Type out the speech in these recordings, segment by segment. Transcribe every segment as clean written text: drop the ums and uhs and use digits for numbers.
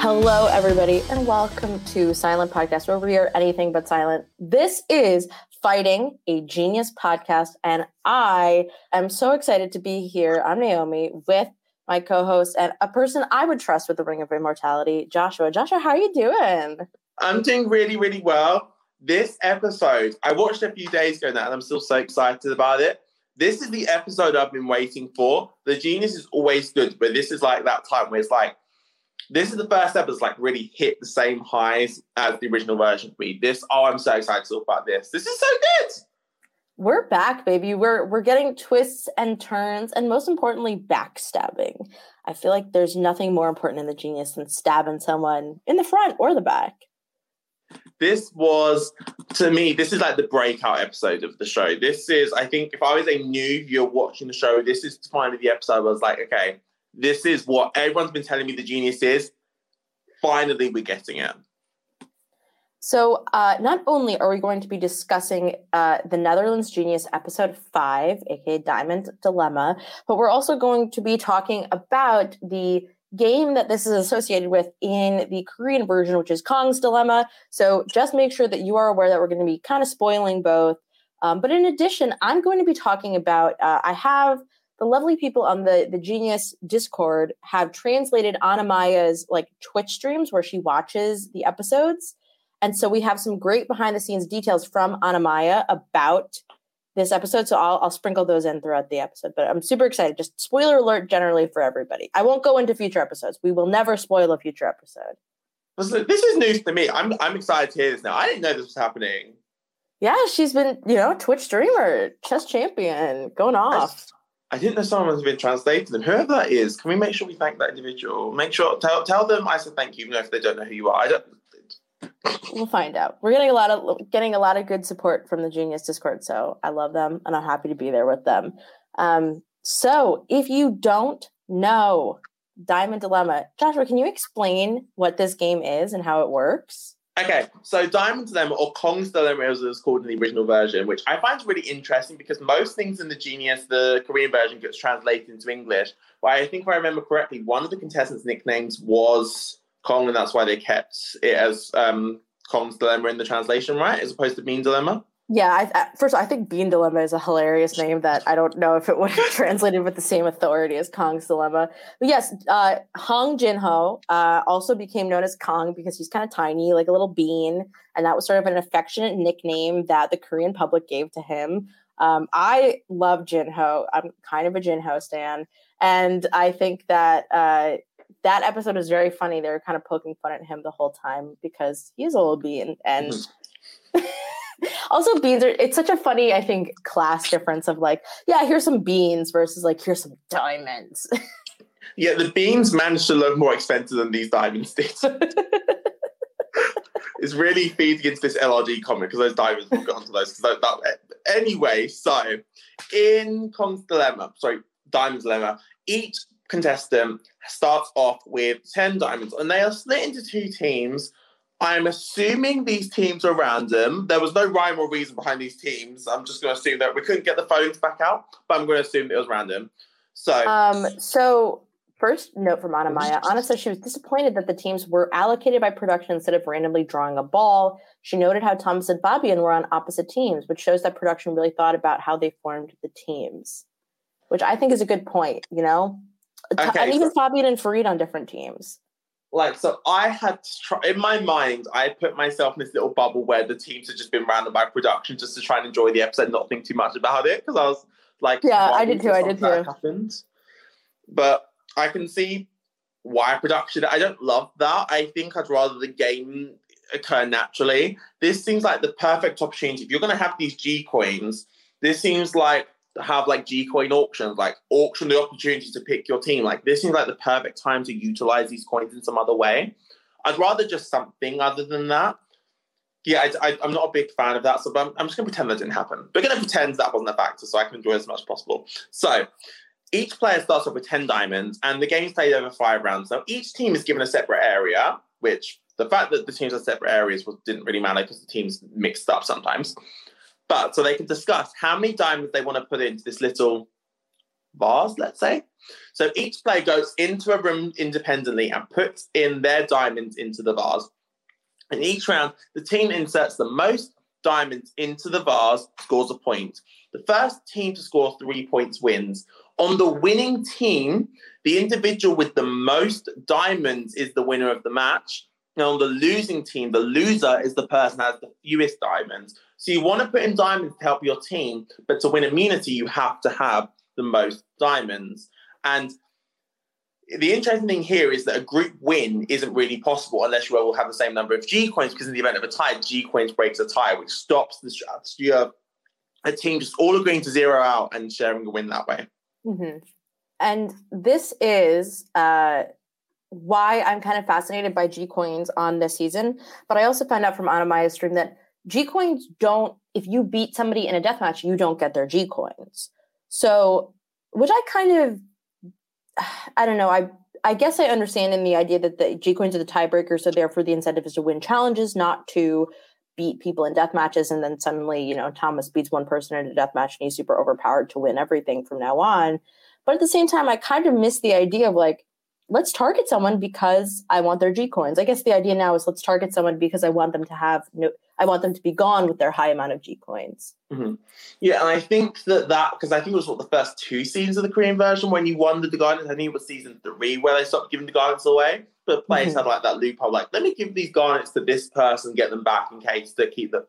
Hello, everybody, and welcome to Silent Podcast, where we are anything but silent. This is Fighting, a Genius podcast, and I am so excited to be here. I'm Naomi with my co-host and a person I would trust with the Ring of Immortality, Joshua. Joshua, how are you doing? I'm doing really, really well. This episode, I watched a few days ago now, and I'm still so excited about it. This is the episode I've been waiting for. The Genius is always good, but this is like that time where it's like, this is the first episode that's like really hit the same highs as the original version for me. I'm so excited to talk about this. This is so good. We're back, baby. We're getting twists and turns and, most importantly, backstabbing. I feel like there's nothing more important in the Genius than stabbing someone in the front or the back. This was, to me, this is like the breakout episode of the show. This is, I think, if I was a new viewer watching the show, this is finally the episode where I was like, okay, this is what everyone's been telling me the Genius is. Finally, we're getting it. So not only are we going to be discussing the Netherlands Genius episode 5, aka Diamond Dilemma, but we're also going to be talking about the game that this is associated with in the Korean version, which is Kong's Dilemma. So just make sure that you are aware that we're going to be kind of spoiling both. But in addition, I'm going to be talking about, I have the lovely people on the Genius Discord have translated Anna-Maja's like Twitch streams where she watches the episodes. And so we have some great behind the scenes details from Anna-Maja about this episode. So I'll sprinkle those in throughout the episode, but I'm super excited. Just spoiler alert generally for everybody. I won't go into future episodes. We will never spoil a future episode. This is news to me. I'm excited to hear this now. I didn't know this was happening. Yeah, she's been, Twitch streamer, chess champion, going off. I didn't know someone's been translated. And whoever that is, can we make sure we thank that individual? Make sure, tell them I said thank you, even if they don't know who you are. We'll find out. We're getting a lot of good support from the Genius Discord, so I love them, and I'm happy to be there with them. So if you don't know Diamond Dilemma, Joshua, can you explain what this game is and how it works? Okay, so Diamond Dilemma, or Kong's Dilemma as it was called in the original version, which I find really interesting because most things in the Genius, the Korean version, gets translated into English. But I think if I remember correctly, one of the contestants' nicknames was Kong, and that's why they kept it as Kong's Dilemma in the translation, right? As opposed to Bean Dilemma? Yeah, first of all, I think Bean Dilemma is a hilarious name that I don't know if it would have translated with the same authority as Kong's Dilemma. But yes, Hong Jin-ho also became known as Kong because he's kind of tiny, like a little bean, and that was sort of an affectionate nickname that the Korean public gave to him. I love Jin-ho. I'm kind of a Jin-ho stan, and I think that that episode is very funny. They were kind of poking fun at him the whole time because he is a little bean, and also beans it's such a funny, I think, class difference of like, yeah, here's some beans versus like, here's some diamonds. Yeah, the beans managed to look more expensive than these diamonds did. It's really feeding into this LRG comment because those diamonds will get onto those. Anyway, so in Diamond Dilemma, each contestant starts off with 10 diamonds and they are split into two teams. I'm assuming these teams are random. There was no rhyme or reason behind these teams. I'm just going to assume that we couldn't get the phones back out, but I'm going to assume it was random. So first note from Anna-Maja. Anna says she was disappointed that the teams were allocated by production instead of randomly drawing a ball. She noted how Thomas and Fabian were on opposite teams, which shows that production really thought about how they formed the teams, which I think is a good point, Okay, and even Fabian and Feride on different teams. So I had to try, in my mind, I put myself in this little bubble where the teams had just been random by production just to try and enjoy the episode, not think too much about it, because I was like, yeah, I did too. Happened. But I can see why production, I don't love that. I think I'd rather the game occur naturally. This seems like the perfect opportunity. If you're going to have these G coins, this seems like have like G coin auctions, like auction the opportunity to pick your team. Like this seems like the perfect time to utilize these coins in some other way. I'd rather just something other than that. Yeah, I'm not a big fan of that, so I'm just gonna pretend that didn't happen. We're gonna pretend that wasn't a factor so I can enjoy as much as possible. So each player starts off with 10 diamonds and the game's played over 5 rounds. Now each team is given a separate area, which the fact that the teams are separate areas didn't really matter because the teams mixed up sometimes. But so they can discuss how many diamonds they want to put into this little bars, let's say. So each player goes into a room independently and puts in their diamonds into the vase. In each round, the team inserts the most diamonds into the vase, scores a point. The first team to score 3 points wins. On the winning team, the individual with the most diamonds is the winner of the match. And on the losing team, the loser is the person that has the fewest diamonds. So you want to put in diamonds to help your team, but to win immunity, you have to have the most diamonds. And the interesting thing here is that a group win isn't really possible unless you all have the same number of G coins, because in the event of a tie, G coins breaks a tie, which stops the strategy of a team just all agreeing to zero out and sharing a win that way. Mm-hmm. And this is why I'm kind of fascinated by G coins on this season. But I also found out from Anna-Maja's stream that G coins don't, if you beat somebody in a deathmatch, you don't get their G coins. So, which I kind of, I don't know. I guess I understand in the idea that the G coins are the tiebreaker, so therefore the incentive is to win challenges, not to beat people in death matches. And then suddenly, you know, Thomas beats one person in a death match and he's super overpowered to win everything from now on. But at the same time, I kind of miss the idea of like, let's target someone because I want their G coins. I guess the idea now is let's target someone because I want them to have no, I want them to be gone with their high amount of G coins. Mm-hmm. Yeah, and I think that because I think it was what the first two seasons of the Korean version when you won the guidance. I think it was season 3 where they stopped giving the guidance away. But players mm-hmm. had like that loophole, like let me give these garnets to this person, get them back in case to keep them.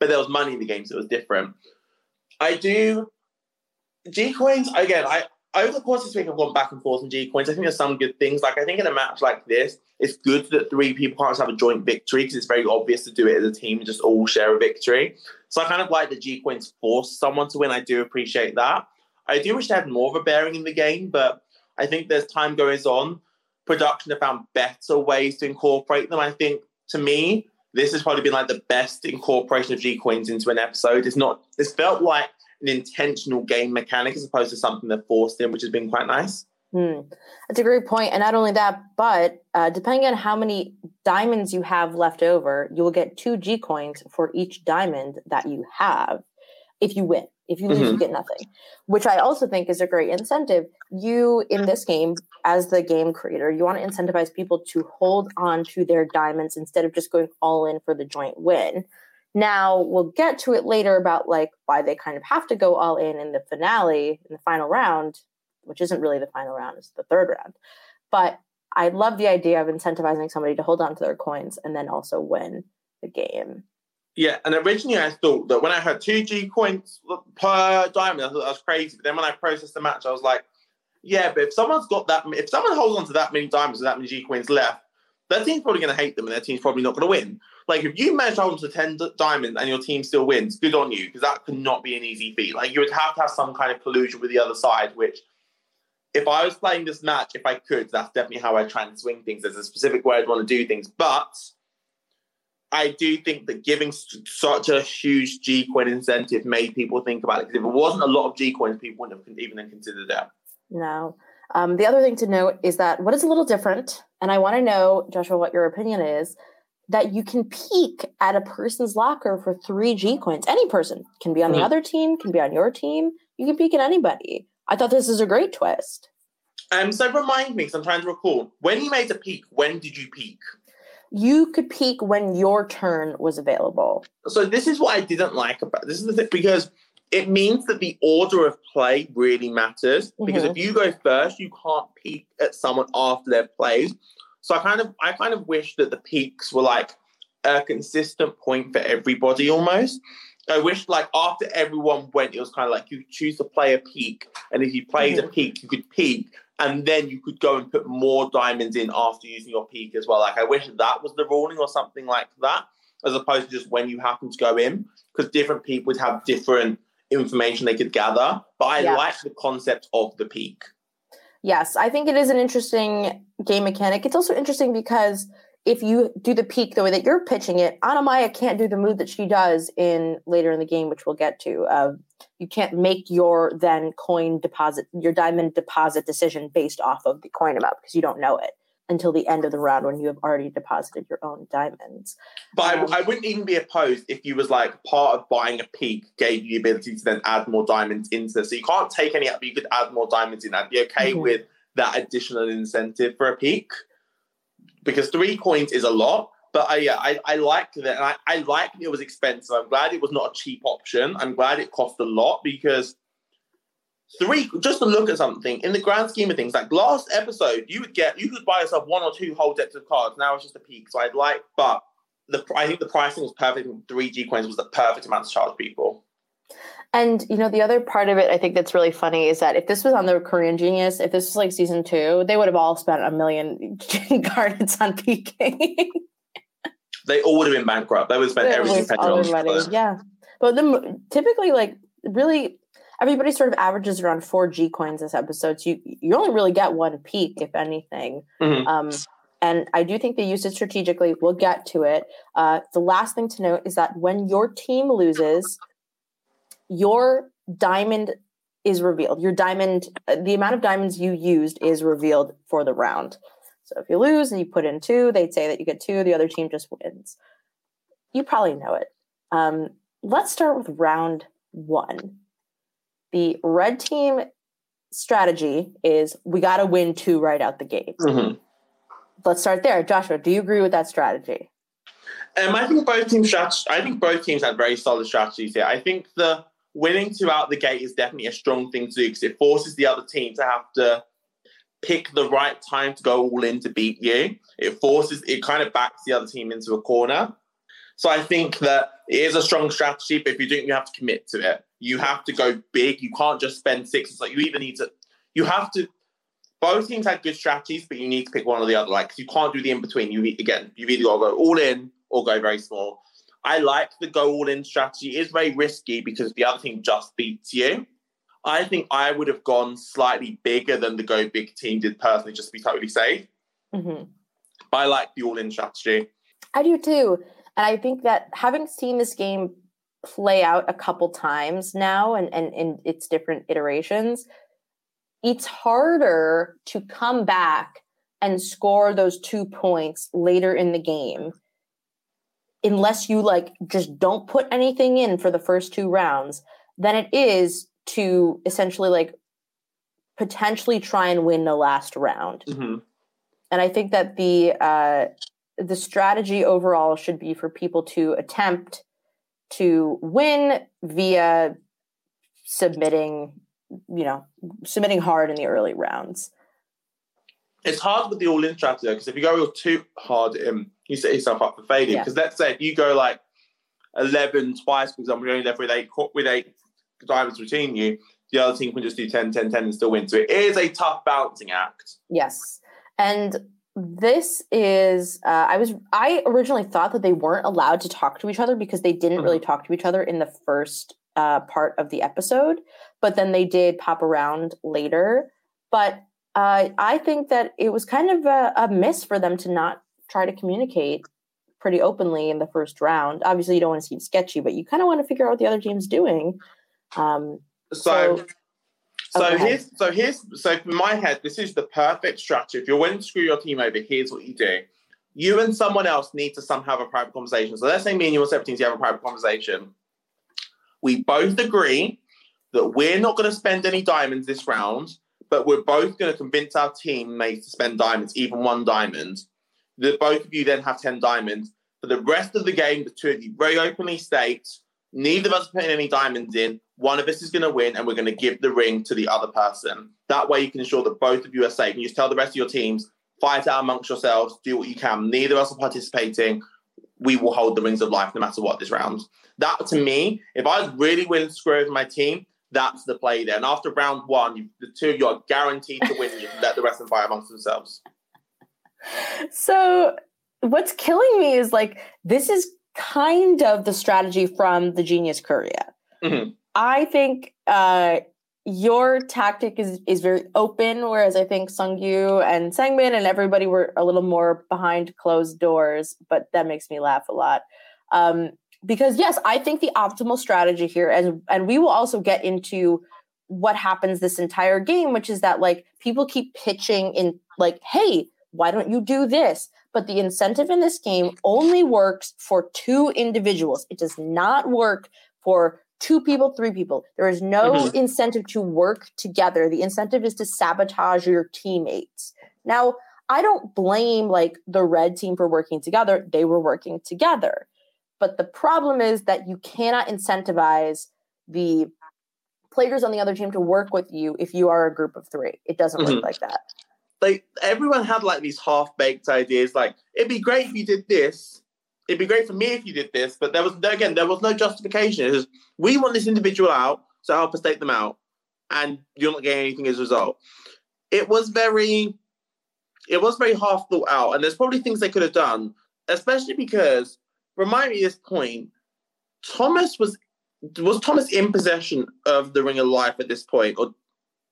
But there was money in the game, so it was different. I do G coins again. I over the course of this week, I've gone back and forth on G coins. I think there's some good things. Like I think in a match like this, it's good that three people can't just have a joint victory because it's very obvious to do it as a team and just all share a victory. So I kind of like the G coins force someone to win. I do appreciate that. I do wish they had more of a bearing in the game, but I think as time goes on, production have found better ways to incorporate them. I think, to me, this has probably been like the best incorporation of G-Coins into an episode. It's felt like an intentional game mechanic as opposed to something they're forced in, which has been quite nice. That's a great point. And not only that, but depending on how many diamonds you have left over, you will get 2 G-Coins for each diamond that you have if you win. If you lose, mm-hmm. you get nothing, which I also think is a great incentive. You, in this game, as the game creator, you want to incentivize people to hold on to their diamonds instead of just going all in for the joint win. Now, we'll get to it later about like why they kind of have to go all in the finale, in the final round, which isn't really the final round, it's the third round. But I love the idea of incentivizing somebody to hold on to their coins and then also win the game. Yeah, and originally I thought that when I heard 2 G coins per diamond, I thought that was crazy. But then when I processed the match, I was like, yeah, but if someone holds on to that many diamonds and that many G coins left, their team's probably going to hate them and their team's probably not going to win. Like, if you manage to hold on to 10 diamonds and your team still wins, good on you, because that could not be an easy feat. Like, you would have to have some kind of collusion with the other side, which, if I was playing this match, if I could, that's definitely how I try and swing things. There's a specific way I'd want to do things, but I do think that giving such a huge G-Coin incentive made people think about it. Because if it wasn't a lot of G-Coins, people wouldn't have even considered it. No. The other thing to note is that what is a little different, and I want to know, Joshua, what your opinion is, that you can peek at a person's locker for 3 G-Coins. Any person. Can be on mm-hmm. the other team, can be on your team. You can peek at anybody. I thought this is a great twist. So remind me, because I'm trying to recall. When you made a peek, when did you peek? You could peek when your turn was available. So this is what I didn't like about this is the thing, because it means that the order of play really matters. Mm-hmm. Because if you go first, you can't peek at someone after they've played. So I kind of wish that the peeks were like a consistent point for everybody almost. I wish like after everyone went, it was kind of like you choose to play a peek, and if you played mm-hmm. a peek, you could peek. And then you could go and put more diamonds in after using your peak as well. Like, I wish that was the ruling or something like that, as opposed to just when you happen to go in, because different people would have different information they could gather. But I like the concept of the peak. Yes, I think it is an interesting game mechanic. It's also interesting because if you do the peak the way that you're pitching it, Anna-Maja can't do the move that she does in later in the game, which we'll get to. You can't make your then coin deposit, your diamond deposit decision based off of the coin amount because you don't know it. until the end of the round when you have already deposited your own diamonds. But I wouldn't even be opposed if you was like part of buying a peak gave you the ability to then add more diamonds into. So you can't take any out, but you could add more diamonds in. I'd be okay with that additional incentive for a peak, because 3 coins is a lot. But I liked it. And I liked it was expensive. I'm glad it was not a cheap option. I'm glad it cost a lot, because just to look at something in the grand scheme of things, like last episode, you could buy yourself 1 or 2 whole decks of cards. Now it's just a peak. So but I think the pricing was perfect. 3G coins was the perfect amount to charge people. And, you know, the other part of it, I think that's really funny is that if this was on the Korean Genius, if this was like season 2, they would have all spent 1 million gardens on PK. They all would have been bankrupt. They would have spent everything on. Yeah. But then typically, like, really, everybody sort of averages around 4G coins this episode. So you only really get 1 peak, if anything. Mm-hmm. And I do think they used it strategically. We'll get to it. The last thing to note is that when your team loses, your diamond is revealed. The amount of diamonds you used is revealed for the round. So if you lose and you put in 2, they'd say that you get 2. The other team just wins. You probably know it. Let's start with round 1. The red team strategy is we got to win 2 right out the gate. Mm-hmm. Let's start there. Joshua, do you agree with that strategy? I think both teams had very solid strategies here. I think the winning 2 out the gate is definitely a strong thing to do, because it forces the other team to have to pick the right time to go all in to beat you. It kind of backs the other team into a corner. So I think that it is a strong strategy, but if you don't, you have to commit to it. You have to go big. You can't just spend 6. It's like both teams had good strategies, but you need to pick one or the other. Like, you can't do the in-between. You've either got to go all in or go very small. I like the go all in strategy. It is very risky because the other team just beats you. I think I would have gone slightly bigger than the go big team did personally, just to be totally safe. Mm-hmm. But I like the all-in strategy. I do too. And I think that having seen this game play out a couple times now and in its different iterations, it's harder to come back and score those 2 points later in the game unless you just don't put anything in for the first 2 rounds than it is to essentially potentially try and win the last round. Mm-hmm. And I think that the strategy overall should be for people to attempt to win via submitting hard in the early rounds. It's hard with the all-in strategy, because if you go too hard, you set yourself up for failure. Because let's say if you go 11 twice, for example, you're only left with 8 diamonds between you, the other team can just do 10, 10, 10 and still win. So it is a tough balancing act. Yes. And this is, I originally thought that they weren't allowed to talk to each other because they didn't really talk to each other in the first part of the episode, but then they did pop around later. But I think that it was kind of a miss for them to not try to communicate pretty openly in the first round. Obviously you don't want to seem sketchy, but you kind of want to figure out what the other team's doing. So in my head, this is the perfect structure. If you're willing to screw your team over, here's what you do. You and someone else need to somehow have a private conversation. So let's say me and you on separate teams, you have a private conversation. We both agree that we're not going to spend any diamonds this round, but we're both going to convince our teammates to spend diamonds, even 1 diamond. The both of you then have 10 diamonds. For the rest of the game, the 2 of you very openly state, neither of us are putting any diamonds in. One of us is going to win, and we're going to give the ring to the other person. That way you can ensure that both of you are safe. And you just tell the rest of your teams, fight out amongst yourselves, do what you can. Neither of us are participating. We will hold the rings of life no matter what this round. That, to me, if I was really willing to screw over my team, that's the play there. And after round 1, the 2 of you are guaranteed to win. You can let the rest of them fight amongst themselves. So what's killing me is this is kind of the strategy from the Genius Korea. Mm-hmm. I think your tactic is very open, whereas I think Seungyu and Sangmin and everybody were a little more behind closed doors, but that makes me laugh a lot. Because, yes, I think the optimal strategy here, and we will also get into what happens this entire game, which is that, people keep pitching in, hey, Why don't you do this? But the incentive in this game only works for two individuals. It does not work for two people, three people. There is no incentive to work together. The incentive is to sabotage your teammates. Now, I don't blame like the red team for working together. They were working together. But the problem is that you cannot incentivize the players on the other team to work with you if you are a group of three. It doesn't work like that. Everyone had like these half-baked ideas. Like, it'd be great if you did this. It'd be great for me if you did this. But there was no justification. It was, we want this individual out, so help us take them out. And you're not getting anything as a result. It was very half thought out. And there's probably things they could have done, especially because, remind me of this point, was Thomas in possession of the Ring of Life at this point? Or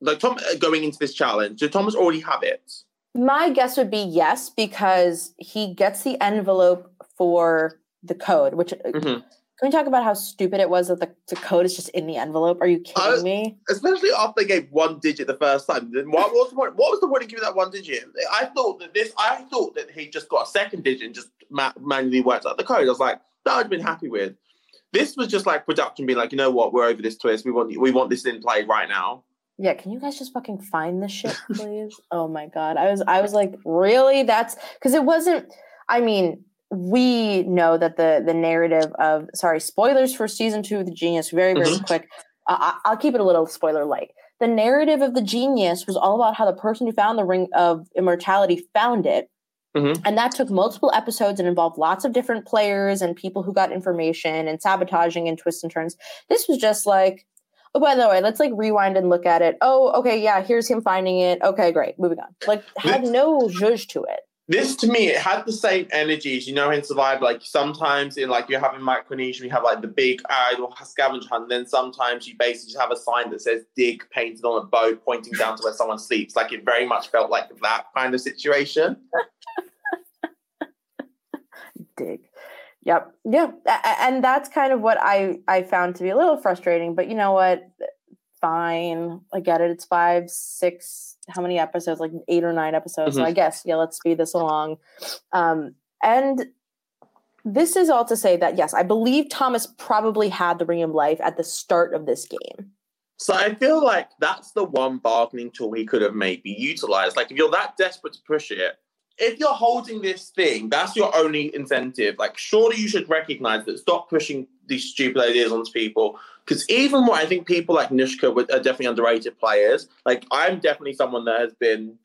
like Tom going into this challenge, did Thomas already have it? My guess would be yes, because he gets the envelope for the code, which can we talk about how stupid it was that the code is just in the envelope? Are you kidding me? Especially after they gave one digit the first time. Then what was the point of giving that one digit? I thought that he just got a second digit and just manually worked out the code. I was like, that I'd been happy with. This was just like production being like, you know what, we're over this twist. We want this in play right now. Yeah, can you guys just fucking find this shit, please? Oh my God. I was like, really? That's because it wasn't, I mean, we know that the narrative of, sorry, spoilers for season 2 of The Genius, very, very quick. I'll keep it a little spoiler-like. The narrative of The Genius was all about how the person who found the Ring of Immortality found it. And that took multiple episodes and involved lots of different players and people who got information and sabotaging and twists and turns. This was just like, oh, by the way, let's like rewind and look at it. Oh, okay, yeah, here's him finding it. Okay, great, moving on. Like, had no zhuzh to it. This, to me, it had the same energies, you know, in Survivor, like sometimes in like you're having Micronesia, you have like the big idol scavenger hunt, and then sometimes you basically just have a sign that says dig painted on a boat pointing down to where someone sleeps. Like it very much felt like that kind of situation. Dig. Yep. Yeah. And that's kind of what I found to be a little frustrating, but you know what? Fine. I get it. It's 5, 6, how many episodes? Like 8 or 9 episodes. So I guess, yeah, let's speed this along. And this is all to say that, yes, I believe Thomas probably had the Ring of Life at the start of this game. So I feel like that's the one bargaining tool he could have maybe utilized. Like if you're that desperate to push it, if you're holding this thing, that's your only incentive. Like, surely you should recognize that. Stop pushing these stupid ideas onto people. Because even what I think people like Nouchka are definitely underrated players. Like, I'm definitely someone that has been...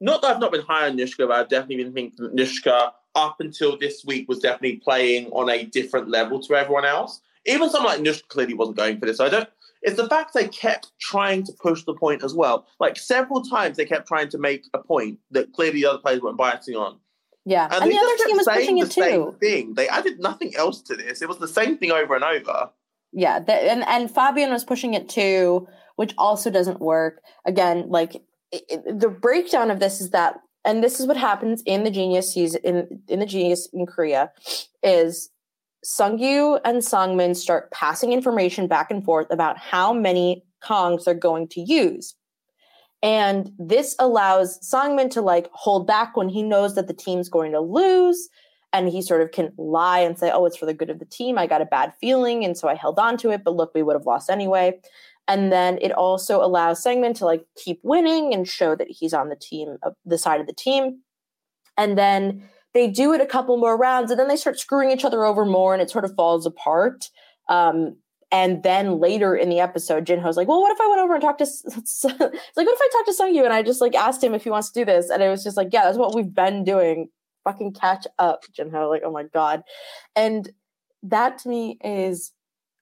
Not that I've not been high on Nouchka, but I've definitely been thinking that Nouchka, up until this week, was definitely playing on a different level to everyone else. Even someone like Nouchka clearly wasn't going for this. So I don't... It's the fact they kept trying to push the point as well. Like, several times they kept trying to make a point that clearly the other players weren't biting on. Yeah, and the other team was pushing it too. Same thing. They added nothing else to this. It was the same thing over and over. Yeah, and Fabian was pushing it too, which also doesn't work. Again, like, the breakdown of this is that, and this is what happens in the Genius season, in the Genius in Korea, is... Seungyu and Sangmin start passing information back and forth about how many Kongs they're going to use. And this allows Sangmin to like hold back when he knows that the team's going to lose. And he sort of can lie and say, oh, it's for the good of the team. I got a bad feeling. And so I held on to it, but look, we would have lost anyway. And then it also allows Sangmin to like keep winning and show that he's on the team, the side of the team. And then they do it a couple more rounds, and then they start screwing each other over more, and it sort of falls apart. And then later in the episode, Jin-ho's like, well, what if I went over and talked to... like, what if I talked to Seungyu, and I just, like, asked him if he wants to do this? And it was just like, yeah, that's what we've been doing. Fucking catch up, Jin-ho. Like, oh, my God. And that, to me, is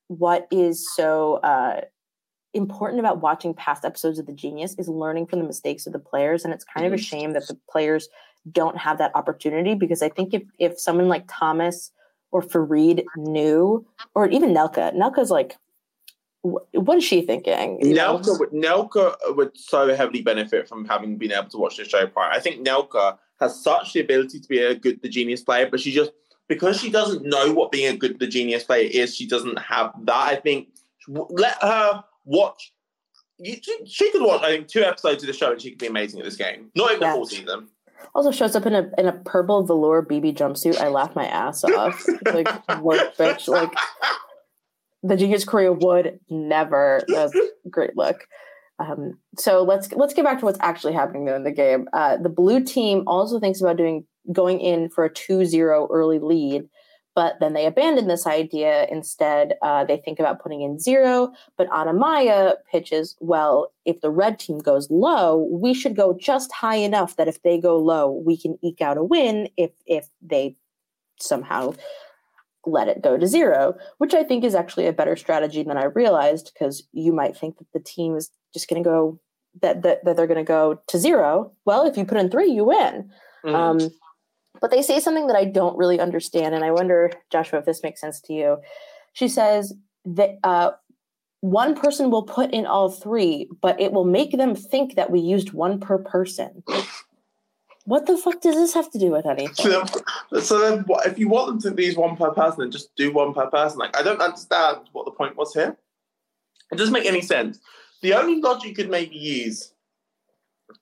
what is so... important about watching past episodes of The Genius is learning from the mistakes of the players. And it's kind of a shame that the players don't have that opportunity, because I think if someone like Thomas or Feride knew, or even Nelka's like, what is she thinking? Nelka would so heavily benefit from having been able to watch this show prior. I think Nelka has such the ability to be a good The Genius player, but she just, because she doesn't know what being a good The Genius player is, she doesn't have that. I think let her watch. She could watch, I think, 2 episodes of the show and she could be amazing at this game. Not even the whole season. Also shows up in a purple velour BB jumpsuit. I laugh my ass off. Like, what, bitch? Like, the Genius Korea would never. That's a great look. So let's get back to what's actually happening though in the game. The blue team also thinks about going in for a 2-0 early lead, but then they abandon this idea. Instead, they think about putting in 0, but Anna-Maja pitches, well, if the red team goes low, we should go just high enough that if they go low, we can eke out a win if they somehow let it go to 0, which I think is actually a better strategy than I realized, because you might think that the team is just going to go, that they're going to go to 0. Well, if you put in 3, you win. Mm-hmm. But they say something that I don't really understand, and I wonder, Joshua, if this makes sense to you. She says that one person will put in all 3, but it will make them think that we used 1 per person. What the fuck does this have to do with anything? So then if you want them to use 1 per person, then just do 1 per person. Like, I don't understand what the point was here. It doesn't make any sense. The only logic you could maybe use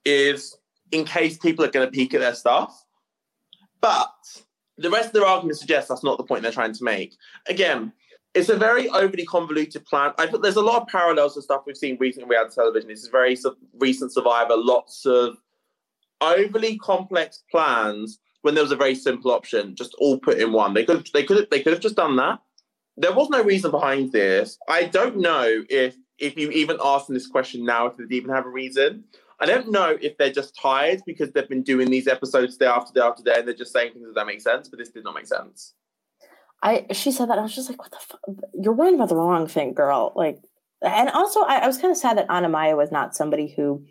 is in case people are going to peek at their stuff. But the rest of their argument suggests that's not the point they're trying to make. Again, it's a very overly convoluted plan. I think there's a lot of parallels to stuff we've seen recently in reality television. This is very recent Survivor, lots of overly complex plans when there was a very simple option, just all put in 1. They could have just done that. There was no reason behind this. I don't know if you even asked them this question now, if they'd even have a reason. I don't know if they're just tired because they've been doing these episodes day after day after day, and they're just saying things that make sense, but this did not make sense. She said that, and I was just like, what the fuck? You're worrying about the wrong thing, girl. Like, and also, I was kind of sad that Anna-Maja was not somebody who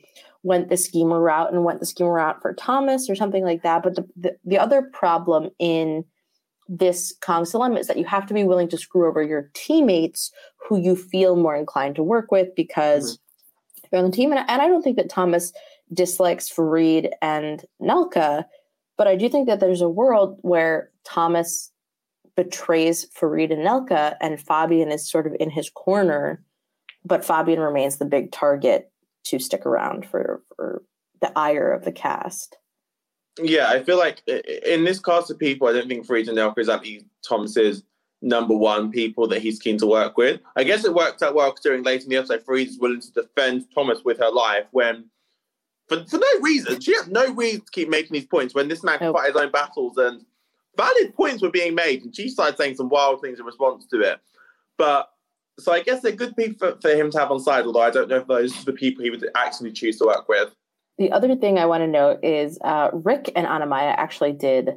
went the schemer route for Thomas or something like that. But the other problem in this Kong's Dilemma is that you have to be willing to screw over your teammates who you feel more inclined to work with, because... Mm-hmm. on the team, and I don't think that Thomas dislikes Feride and Nelke, but I do think that there's a world where Thomas betrays Feride and Nelke, and Fabian is sort of in his corner, but Fabian remains the big target to stick around for the ire of the cast. Yeah, I feel like in this cast of people, I don't think Feride and Nelke is actually Thomas's number one people that he's keen to work with. I guess it worked out well considering later in the episode, Farida's willing to defend Thomas with her life when, for no reason, she had no reason to keep making these points when this man can fight his own battles, and valid points were being made, and she started saying some wild things in response to it. But, so I guess they're good people for him to have on side, although I don't know if those are the people he would actually choose to work with. The other thing I want to note is Rick and Anna-Maja actually did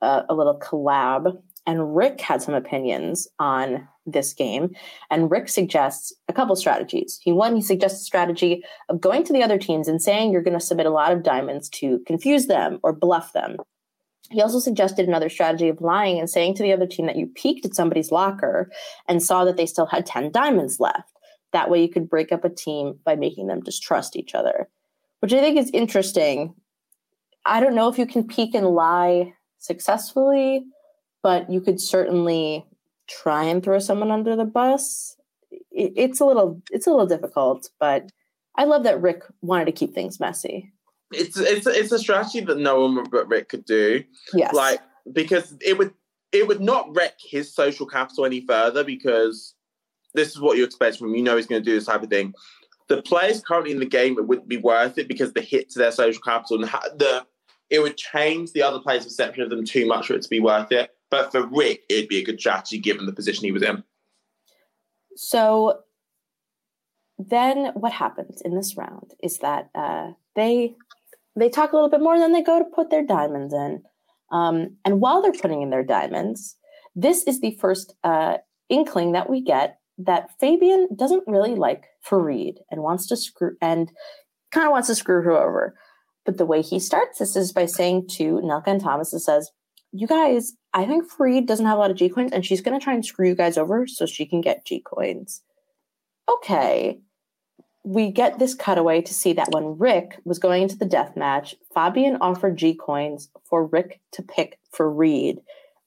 a little collab. And Rick had some opinions on this game. And Rick suggests a couple strategies. He suggests a strategy of going to the other teams and saying you're going to submit a lot of diamonds to confuse them or bluff them. He also suggested another strategy of lying and saying to the other team that you peeked at somebody's locker and saw that they still had 10 diamonds left. That way you could break up a team by making them distrust each other, which I think is interesting. I don't know if you can peek and lie successfully, but you could certainly try and throw someone under the bus. It's a little difficult, but I love that Rick wanted to keep things messy. It's a strategy that no one but Rick could do. Yes, like, because it would not wreck his social capital any further, because this is what you expect from him. You know he's going to do this type of thing. The players currently in the game, it wouldn't be worth it because the hit to their social capital and it would change the other players' perception of them too much for it to be worth it. But for Rick, it'd be a good strategy given the position he was in. So then what happens in this round is that they talk a little bit more, and then they go to put their diamonds in. And while they're putting in their diamonds, this is the first inkling that we get that Fabian doesn't really like Feride and kind of wants to screw her over. But the way he starts this is by saying to Nelke and Thomas, it says, you guys, I think Feride doesn't have a lot of G-coins, and she's going to try and screw you guys over so she can get G-coins. Okay. We get this cutaway to see that when Rick was going into the death match, Fabian offered G-coins for Rick to pick Feride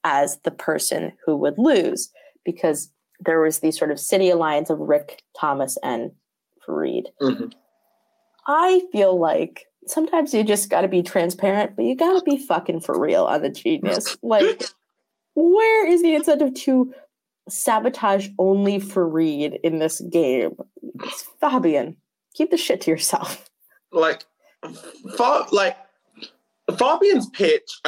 as the person who would lose, because there was the sort of city alliance of Rick, Thomas, and Feride. Mm-hmm. I feel like sometimes you just got to be transparent, but you got to be fucking for real on The Genius. Like, where is the incentive to sabotage only for Reed in this game? It's Fabian, keep the shit to yourself. Like Fabian's pitch,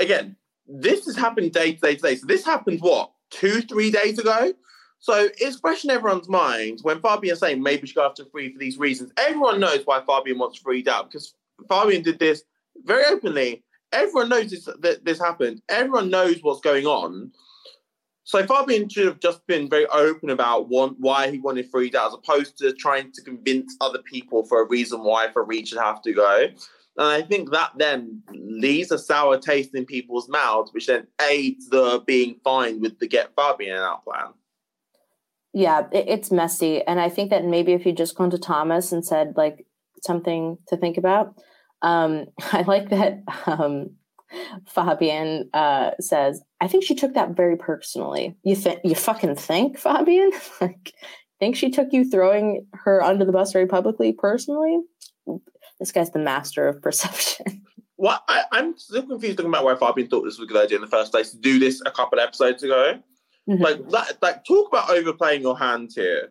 again, this has happened day to day. So this happened, 2-3 days ago? So it's fresh in everyone's mind when Fabian's saying maybe she go after Free for these reasons. Everyone knows why Fabian wants Free out, because Fabian did this very openly. Everyone knows this happened. Everyone knows what's going on. So Fabian should have just been very open about why he wanted Free out, as opposed to trying to convince other people for a reason why Fareed should have to go. And I think that then leaves a sour taste in people's mouths, which then aids the being fine with the get Fabian out plan. Yeah, it's messy. And I think that maybe if you just gone to Thomas and said, like, something to think about. I like that Fabian says, I think she took that very personally. You fucking think, Fabian? Like, think she took you throwing her under the bus very publicly personally? This guy's the master of perception. Well, I'm still confused talking about why Fabian thought this was a good idea in the first place to do this a couple episodes ago. Mm-hmm. Like, talk about overplaying your hand here.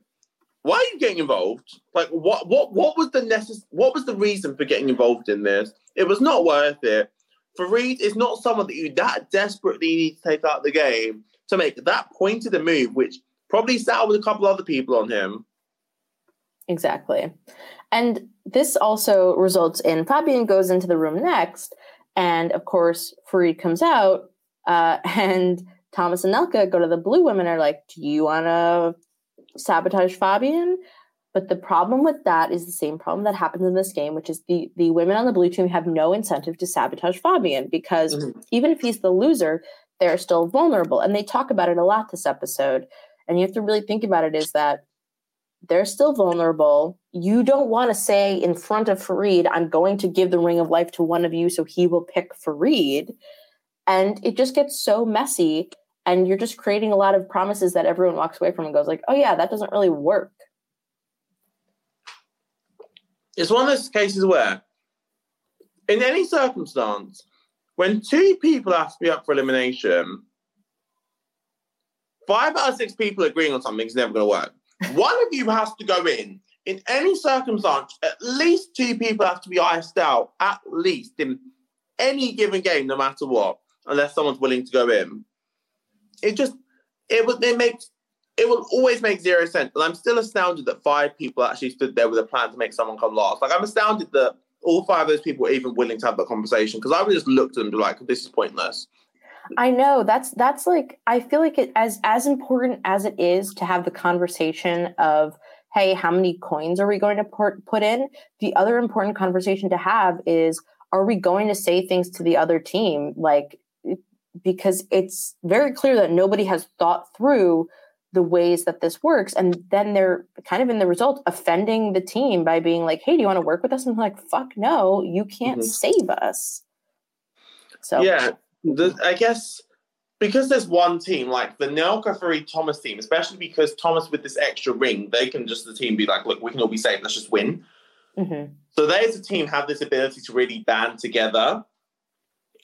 Why are you getting involved? Like, what was the reason for getting involved in this? It was not worth it. Fareed is not someone that you that desperately need to take out the game to make that pointed a move, which probably sat with a couple other people on him. Exactly. And this also results in Fabian goes into the room next, and of course, Fareed comes out, and Thomas and Nelke go to the blue women and are like, do you want to sabotage Fabian? But the problem with that is the same problem that happens in this game, which is the women on the blue team have no incentive to sabotage Fabian, because even if he's the loser, they're still vulnerable. And they talk about it a lot this episode. And you have to really think about it, is that they're still vulnerable. You don't want to say in front of Fareed, I'm going to give the ring of life to one of you so he will pick Fareed. And it just gets so messy. And you're just creating a lot of promises that everyone walks away from and goes like, oh yeah, that doesn't really work. It's one of those cases where, in any circumstance, when two people have to be up for elimination, 5 out of 6 people agreeing on something is never going to work. One of you has to go in. In any circumstance, at least 2 people have to be iced out, at least, in any given game, no matter what, unless someone's willing to go in. It will always make zero sense. And I'm still astounded that 5 people actually stood there with a plan to make someone come last. Like, I'm astounded that all 5 of those people were even willing to have that conversation, because I would just look at them and be like, this is pointless. I know. That's like, I feel like it as important as it is to have the conversation of, hey, how many coins are we going to put in? The other important conversation to have is, are we going to say things to the other team? Like, because it's very clear that nobody has thought through the ways that this works. And then they're kind of, in the result, offending the team by being like, hey, do you want to work with us? And I'm like, fuck no, you can't save us. So yeah, I guess because there's one team, like the Nelke, Fareed, Thomas team, especially because Thomas with this extra ring, they can just, the team be like, look, we can all be safe, let's just win. Mm-hmm. So they as a team have this ability to really band together,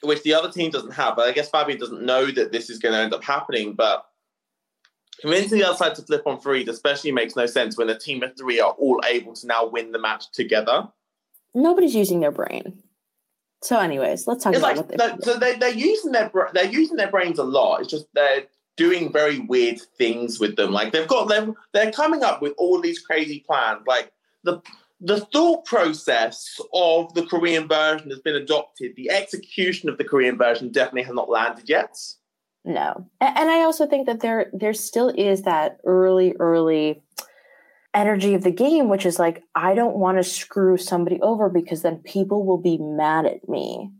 which the other team doesn't have. But I guess Fabian doesn't know that this is going to end up happening, but convincing the other side to flip on Fareed especially makes no sense when a team of 3 are all able to now win the match together. Nobody's using their brain. So anyways, let's talk about what they're doing. So they're using their brains a lot. It's just they're doing very weird things with them. Like, they've got them, they're coming up with all these crazy plans. Like, the thought process of the Korean version has been adopted. The execution of the Korean version definitely has not landed yet. No. And I also think that there still is that early energy of the game, which is like, I don't want to screw somebody over because then people will be mad at me.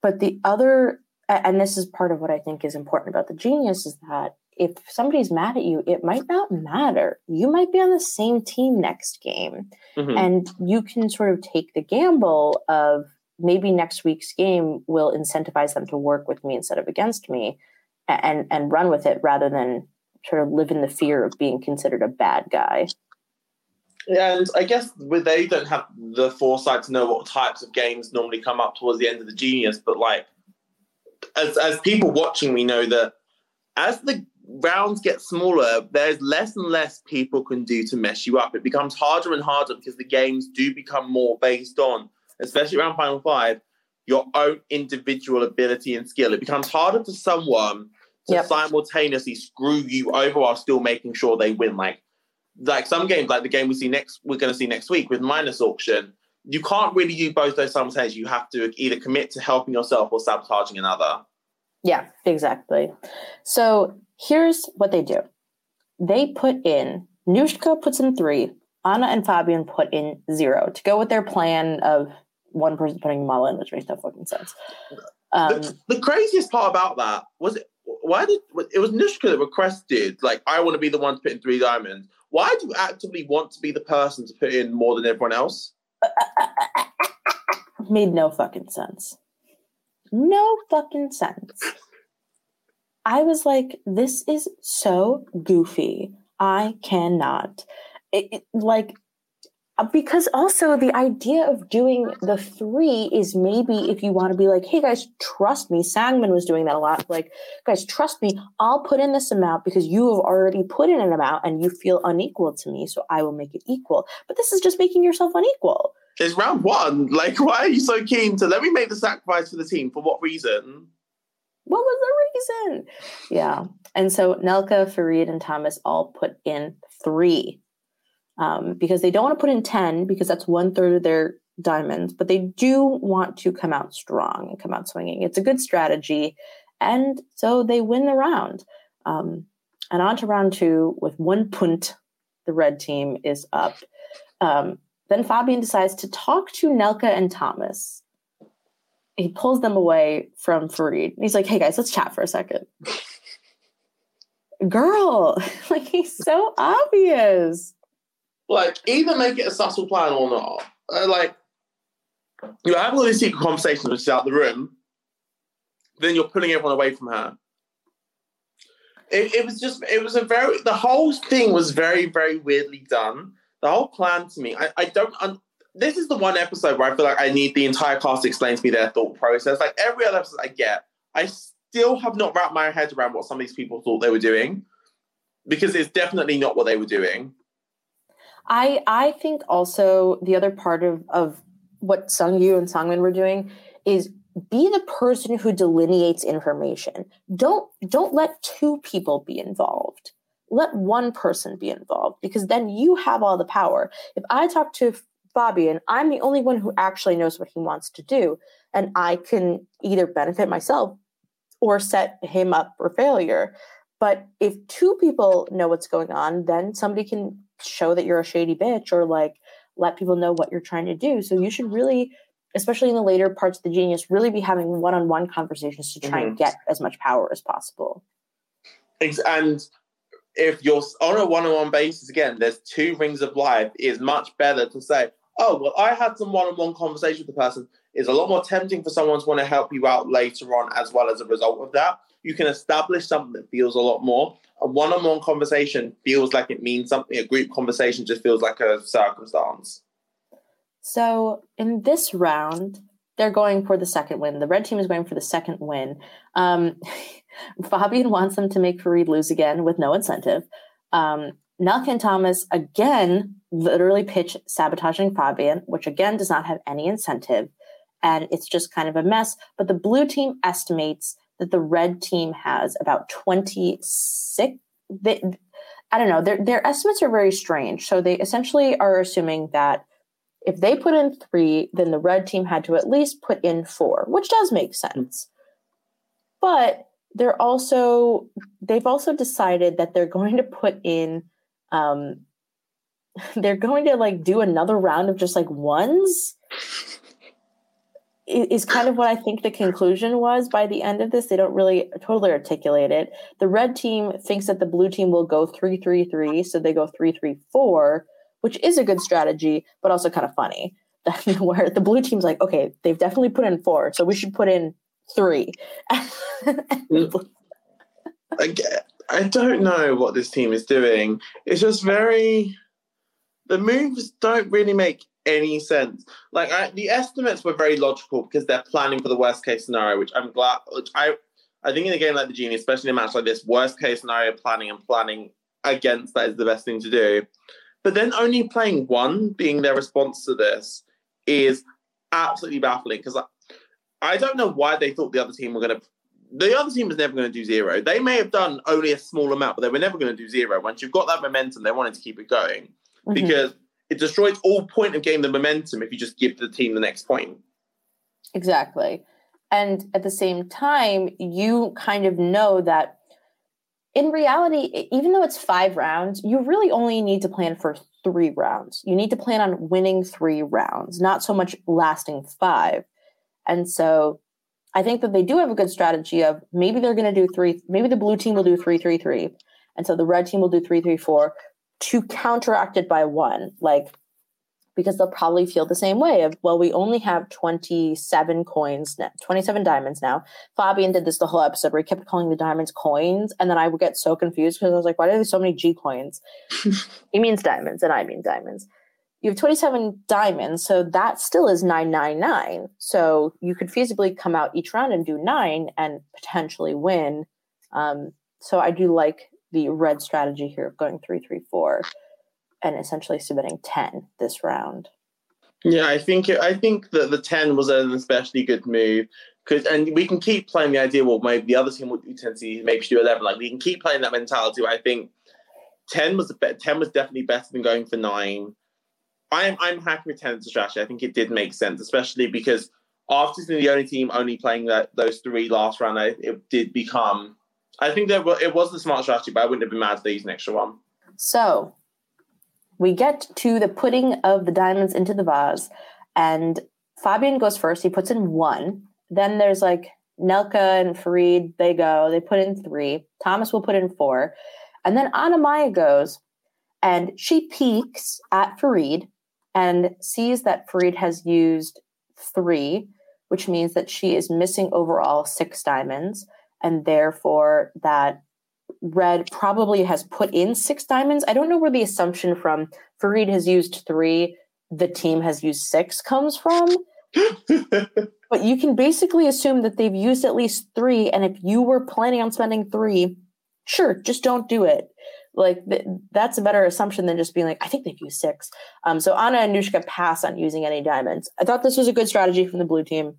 But the other, and this is part of what I think is important about The Genius, is that if somebody's mad at you, it might not matter. You might be on the same team next game. Mm-hmm. And you can sort of take the gamble of, maybe next week's game will incentivize them to work with me instead of against me, and run with it rather than sort of live in the fear of being considered a bad guy. And I guess they don't have the foresight to know what types of games normally come up towards the end of the Genius. But like, as people watching, we know that as the rounds get smaller, there's less and less people can do to mess you up. It becomes harder and harder because the games do become more based on, especially around Final Five, your own individual ability and skill. It becomes harder for someone to simultaneously screw you over while still making sure they win. Like some games, like the game we're going to see next week with Minus Auction, you can't really do both those simultaneously. You have to either commit to helping yourself or sabotaging another. Yeah, exactly. So here's what they do. They put in, Nouchka puts in 3, Anna and Fabian put in 0 to go with their plan of one person putting them all in, which makes no fucking sense. The craziest part about that was, it was Nouchka that requested, like, I want to be the one to put in 3 diamonds. Why do you actively want to be the person to put in more than everyone else? Made no fucking sense. No fucking sense. I was like, this is so goofy. I cannot. Because also the idea of doing the 3 is maybe if you want to be like, hey guys, trust me. Sangmin was doing that a lot. Like, guys, trust me. I'll put in this amount because you have already put in an amount and you feel unequal to me. So I will make it equal. But this is just making yourself unequal. It's round one. Like, why are you so keen to let me make the sacrifice for the team? For what reason? What was the reason? Yeah. And so Nelke, Feride, and Thomas all put in 3. Because they don't want to put in 10 because that's 1/3 of their diamonds, but they do want to come out strong and come out swinging. It's a good strategy. And so they win the round. And on to round 2 with 1 point, the red team is up. Then Fabian decides to talk to Nelke and Thomas. He pulls them away from Feride. He's like, hey guys, let's chat for a second. Girl, like he's so obvious. Like, either make it a subtle plan or not. Like, you're having all these secret conversations when she's out the room, then you're pulling everyone away from her. The whole thing was very, very weirdly done. The whole plan to me, this is the one episode where I feel like I need the entire cast to explain to me their thought process. Like, every other episode I get, I still have not wrapped my head around what some of these people thought they were doing, because it's definitely not what they were doing. I think also the other part of what Seungyu and Sangmin were doing is be the person who delineates information. Don't let 2 people be involved. Let 1 person be involved, because then you have all the power. If I talk to Fabian, I'm the only one who actually knows what he wants to do, and I can either benefit myself or set him up for failure. But if 2 people know what's going on, then somebody can show that you're a shady bitch or like let people know what you're trying to do. So you should really, especially in the later parts of the Genius, really be having one-on-one conversations to try and get as much power as possible. And if you're on a one-on-one basis, again, there's 2 rings of life. It's much better to say, oh, well, I had some one-on-one conversation with the person. It's a lot more tempting for someone to want to help you out later on as well as a result of that. You can establish something that feels a lot more. A one-on-one conversation feels like it means something. A group conversation just feels like a circumstance. So in this round, they're going for the second win. The red team is going for the second win. Fabian wants them to make Feride lose again with no incentive. Nelke and Thomas, again, literally pitch sabotaging Fabian, which again does not have any incentive. And it's just kind of a mess. But the blue team estimates that the red team has about 26. I don't know. Their estimates are very strange. So they essentially are assuming that if they put in 3, then the red team had to at least put in 4, which does make sense. But they've also decided that they're going to put in, they're going to like do another round of just like ones. Is kind of what I think the conclusion was by the end of this. They don't really totally articulate it. The red team thinks that the blue team will go 3-3-3, so they go 3-3-4, which is a good strategy, but also kind of funny. Where the blue team's like, okay, they've definitely put in 4, so we should put in 3. I don't know what this team is doing. It's just very... the moves don't really make any sense. Like, the estimates were very logical because they're planning for the worst case scenario, which I'm glad. Which I think in a game like the Genius, especially in a match like this, worst case scenario planning and planning against that is the best thing to do. But then only playing one being their response to this is absolutely baffling, because I don't know why they thought the other team were going to. The other team was never going to do zero. They may have done only a small amount, but they were never going to do zero. Once you've got that momentum, they wanted to keep it going, mm-hmm. because it destroys all point of game, the momentum, if you just give the team the next point. Exactly. And at the same time, you kind of know that in reality, even though it's 5 rounds, you really only need to plan for 3 rounds. You need to plan on winning 3 rounds, not so much lasting 5. And so I think that they do have a good strategy of maybe they're going to do 3. Maybe the blue team will do 3-3-3. And so the red team will do 3-3-4 to counteract it by 1. Like, because they'll probably feel the same way of, well, we only have 27 coins, 27 diamonds now. Fabian did this the whole episode where he kept calling the diamonds coins. And then I would get so confused because I was like, why are there so many G coins? He means diamonds and I mean diamonds. You have 27 diamonds, so that still is 999. So you could feasibly come out each round and do 9 and potentially win. So I do like the red strategy here of going 3-3-4. And essentially submitting 10 this round. Yeah, I think that the 10 was an especially good move, because, and we can keep playing the idea, well, maybe the other team will do 10, maybe do 11. Like, we can keep playing that mentality. But I think 10 was definitely better than going for 9. I'm happy with 10 as a strategy. I think it did make sense, especially because after seeing the only team only playing those 3 last round, it did become. I think that it was the smart strategy, but I wouldn't have been mad if they used an extra one. So. We get to the putting of the diamonds into the vase, and Fabian goes first. He puts in 1. Then there's like Nelke and Feride. They go. They put in 3. Thomas will put in 4. And then Anna-Maja goes, and she peeks at Feride and sees that Feride has used 3, which means that she is missing overall 6 diamonds, and therefore that red probably has put in 6 diamonds. I don't know where the assumption from Feride has used 3, the team has used 6 comes from. But you can basically assume that they've used at least 3. And if you were planning on spending 3, sure, just don't do it. Like, that's a better assumption than just being like, I think they've used 6. So Anna and Nouchka pass on using any diamonds. I thought this was a good strategy from the blue team.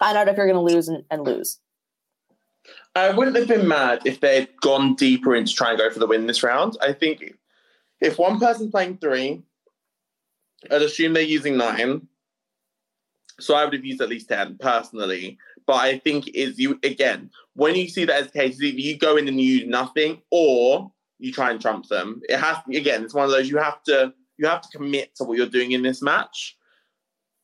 Find out if you're going to lose and lose. I wouldn't have been mad if they'd gone deeper into trying to go for the win this round. I think if one person's playing 3, I'd assume they're using 9. So I would have used at least 10 personally. But I think is you again, when you see that as the case, either you go in and you do nothing or you try and trump them. It has again, it's one of those you have to commit to what you're doing in this match.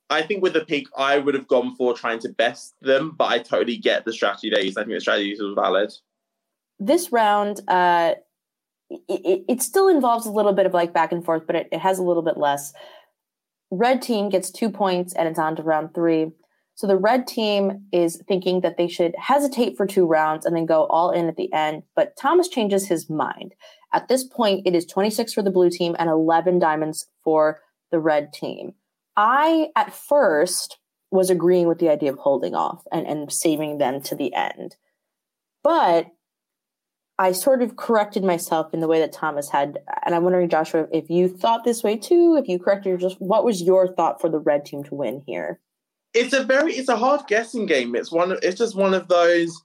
I think with the peak, I would have gone for trying to best them, but I totally get the strategy they used. I think the strategy was valid. This round, it still involves a little bit of like back and forth, but it has a little bit less. Red team gets 2 points and it's on to round 3. So the red team is thinking that they should hesitate for 2 rounds and then go all in at the end. But Thomas changes his mind. At this point, it is 26 for the blue team and 11 diamonds for the red team. I, at first, was agreeing with the idea of holding off and saving them to the end. But I sort of corrected myself in the way that Thomas had. And I'm wondering, Joshua, if you thought this way too, if you corrected yourself, what was your thought for the red team to win here? It's a hard guessing game. It's just one of those,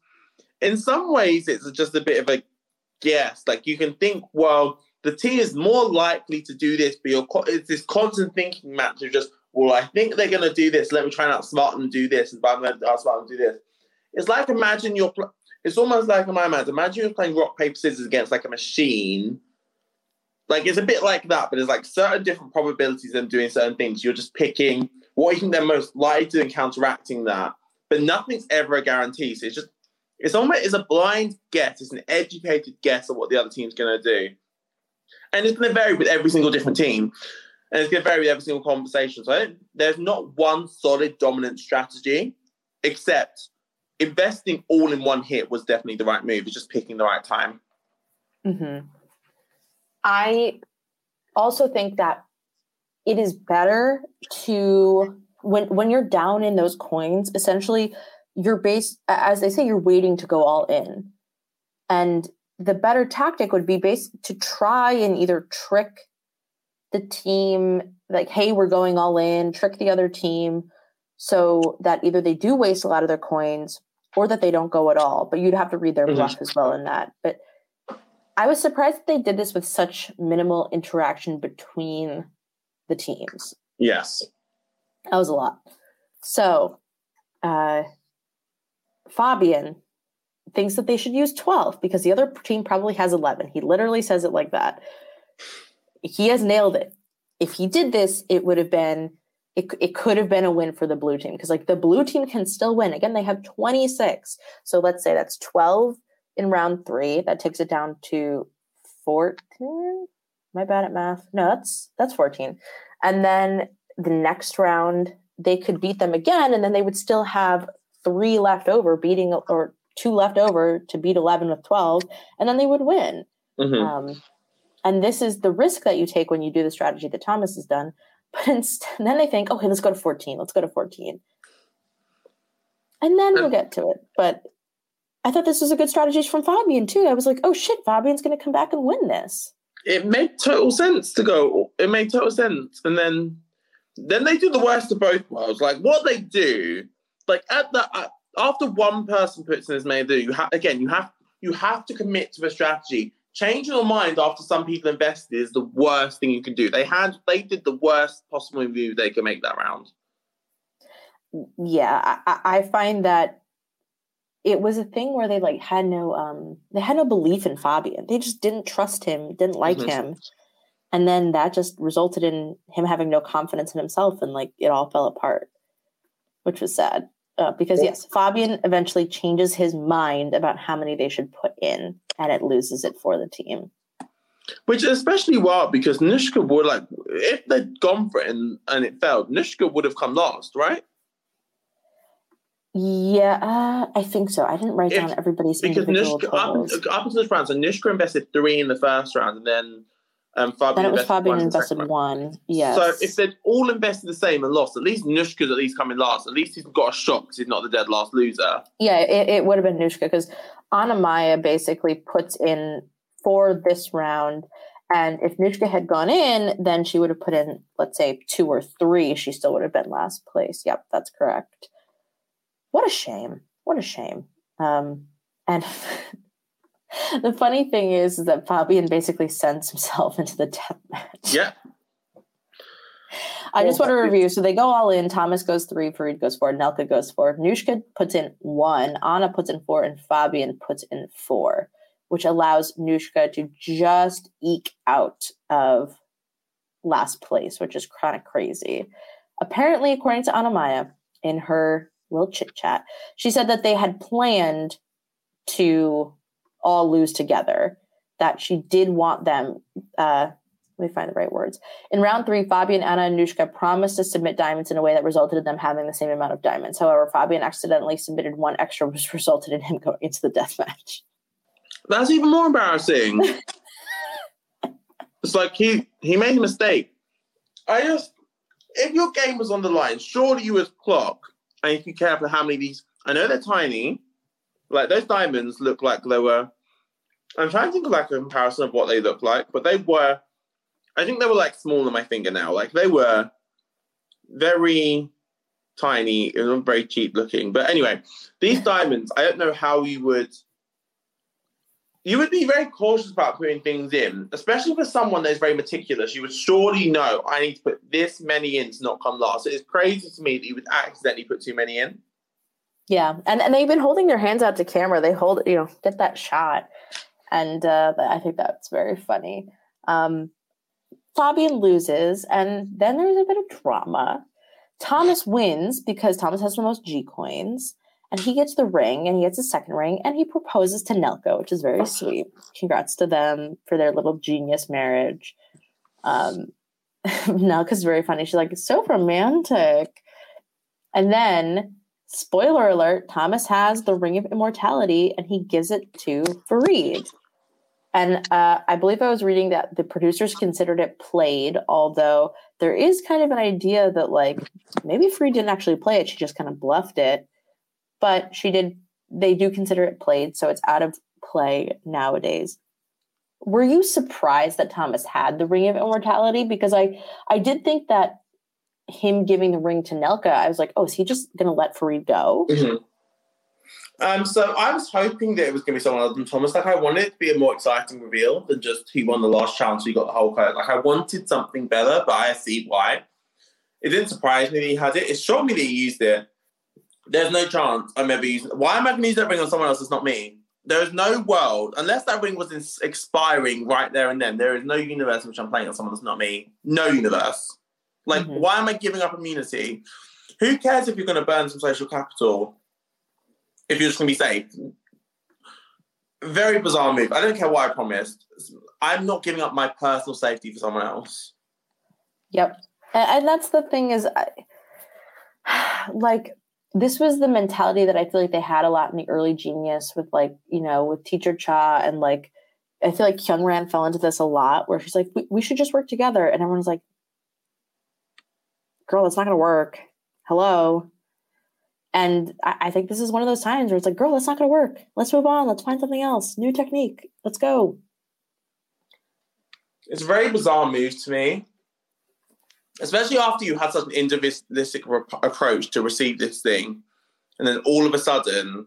in some ways, it's just a bit of a guess. Like, you can think, well, the team is more likely to do this, but it's this constant thinking match of just, well, I think they're going to do this. Let me try and outsmart them and do this. But I'm going to outsmart them and do this. It's like, imagine you're... It's almost like in my mind. Imagine you're playing rock, paper, scissors against, like, a machine. Like, it's a bit like that, but there's, like, certain different probabilities of them doing certain things. You're just picking what you think they're most likely to and counteracting that. But nothing's ever a guarantee. So it's just... It's a blind guess. It's an educated guess of what the other team's going to do. And it's going to vary with every single different team. And it's going to vary with every single conversation. So there's not one solid dominant strategy, except investing all in one hit was definitely the right move. It's just picking the right time. Mm-hmm. I also think that it is better to, when you're down in those coins, essentially you're based, as they say, you're waiting to go all in. And the better tactic would be to try and either trick the team, like, hey, we're going all in, trick the other team so that either they do waste a lot of their coins or that they don't go at all. But you'd have to read their bluff as well in that. But I was surprised that they did this with such minimal interaction between the teams. Yes. That was a lot. So Fabian thinks that they should use 12 because the other team probably has 11. He literally says it like that. He has nailed it. If he did this, it would have been, it could have been a win for the blue team, because like the blue team can still win. Again, they have 26. So let's say that's 12 in round 3. That takes it down to 14. Am I bad at math? No, that's 14. And then the next round, they could beat them again, and then they would still have 3 left over, beating, or 2 left over to beat 11 with 12, and then they would win. Mm-hmm. And this is the risk that you take when you do the strategy that Thomas has done. But instead, then they think, okay, let's go to 14. Let's go to 14. And then we'll get to it. But I thought this was a good strategy from Fabian, too. I was like, oh, shit, Fabian's going to come back and win this. It made total sense to go. It made total sense. And then they do the worst of both worlds. Like, what they do, like, at the after one person puts in his main do, you have to commit to a strategy. Changing your mind after some people invested is the worst thing you can do. They did the worst possible move they could make that round. Yeah, I find that it was a thing where they like had no belief in Fabian. They just didn't trust him, didn't like him, and then that just resulted in him having no confidence in himself, and like it all fell apart, which was sad. Because yes, Fabian eventually changes his mind about how many they should put in, and it loses it for the team. Which is especially wild because Nouchka would, like, if they'd gone for it and it failed, Nouchka would have come last, right? Yeah, I think so. I didn't write down everybody's individual totals. Up until this round, so Nouchka invested 3 in the first round, and then Fabian invested 1. Yes. So if they'd all invested the same and lost, at least Nouchka's at least coming last. At least he's got a shot because he's not the dead last loser. Yeah, it would have been Nouchka because Anna-Maja basically puts in 4 this round. And if Nouchka had gone in, then she would have put in, let's say, 2 or 3. She still would have been last place. Yep, that's correct. What a shame. What a shame. And... The funny thing is that Fabian basically sends himself into the death match. Yeah. I just want to review. So they go all in. Thomas goes 3, Feride goes 4, Nelke goes 4, Nouchka puts in 1, Anna puts in 4, and Fabian puts in 4, which allows Nouchka to just eke out of last place, which is kind of crazy. Apparently, according to Anna-Maja, in her little chit-chat, she said that they had planned to all lose together, that she did want them, let me find the right words. In round 3, Fabian, Anna, and Nouchka promised to submit diamonds in a way that resulted in them having the same amount of diamonds. However, Fabian accidentally submitted 1 extra, which resulted in him going into the death match. That's even more embarrassing. It's like he made a mistake. If your game was on the line, surely you would clock, and if you care for how many of these, I know they're tiny, like, those diamonds look like they were... I'm trying to think of, like, a comparison of what they look like, but they were... I think they were, like, smaller than my fingernail. Like, they were very tiny and very cheap looking. But anyway, these diamonds, I don't know how you would... You would be very cautious about putting things in, especially for someone that's very meticulous. You would surely know, I need to put this many in to not come last. It's crazy to me that you would accidentally put too many in. Yeah, and they've been holding their hands out to camera. They hold, you know, get that shot. And I think that's very funny. Fabian loses, and then there's a bit of drama. Thomas wins because Thomas has the most G coins, and he gets the ring, and he gets a second ring, and he proposes to Nelke, which is very sweet. Congrats to them for their little genius marriage. Nelke's very funny. She's like, it's so romantic. And then... Spoiler alert, Thomas has the Ring of Immortality, and he gives it to Feride. And I believe I was reading that the producers considered it played, although there is kind of an idea that, like, maybe Feride didn't actually play it. She just kind of bluffed it. But she did. They do consider it played, so it's out of play nowadays. Were you surprised that Thomas had the Ring of Immortality? Because I did think that him giving the ring to Nelke, I was like, oh, is he just going to let Feride go? Mm-hmm. So I was hoping that it was going to be someone other than Thomas. Like, I wanted it to be a more exciting reveal than just he won the last challenge, he got the whole code. Like, I wanted something better, but I see why. It didn't surprise me that he had it. It showed me that he used it. There's no chance I'm ever using it. Why am I going to use that ring on someone else that's not me? There is no world, unless that ring was expiring right there and then, there is no universe in which I'm playing on someone that's not me. No universe. Like, mm-hmm. Why am I giving up immunity? Who cares if you're going to burn some social capital if you're just going to be safe? Very bizarre move. I don't care what I promised. I'm not giving up my personal safety for someone else. Yep. And that's the thing is, this was the mentality that I feel like they had a lot in the early Genius with, like, you know, with Teacher Cha, and, like, I feel like Kyungran fell into this a lot where she's like, we should just work together. And everyone's like, girl, that's not going to work. Hello. And I think this is one of those times where it's like, girl, that's not going to work. Let's move on. Let's find something else. New technique. Let's go. It's a very bizarre move to me. Especially after you had such an individualistic approach to receive this thing, and then all of a sudden,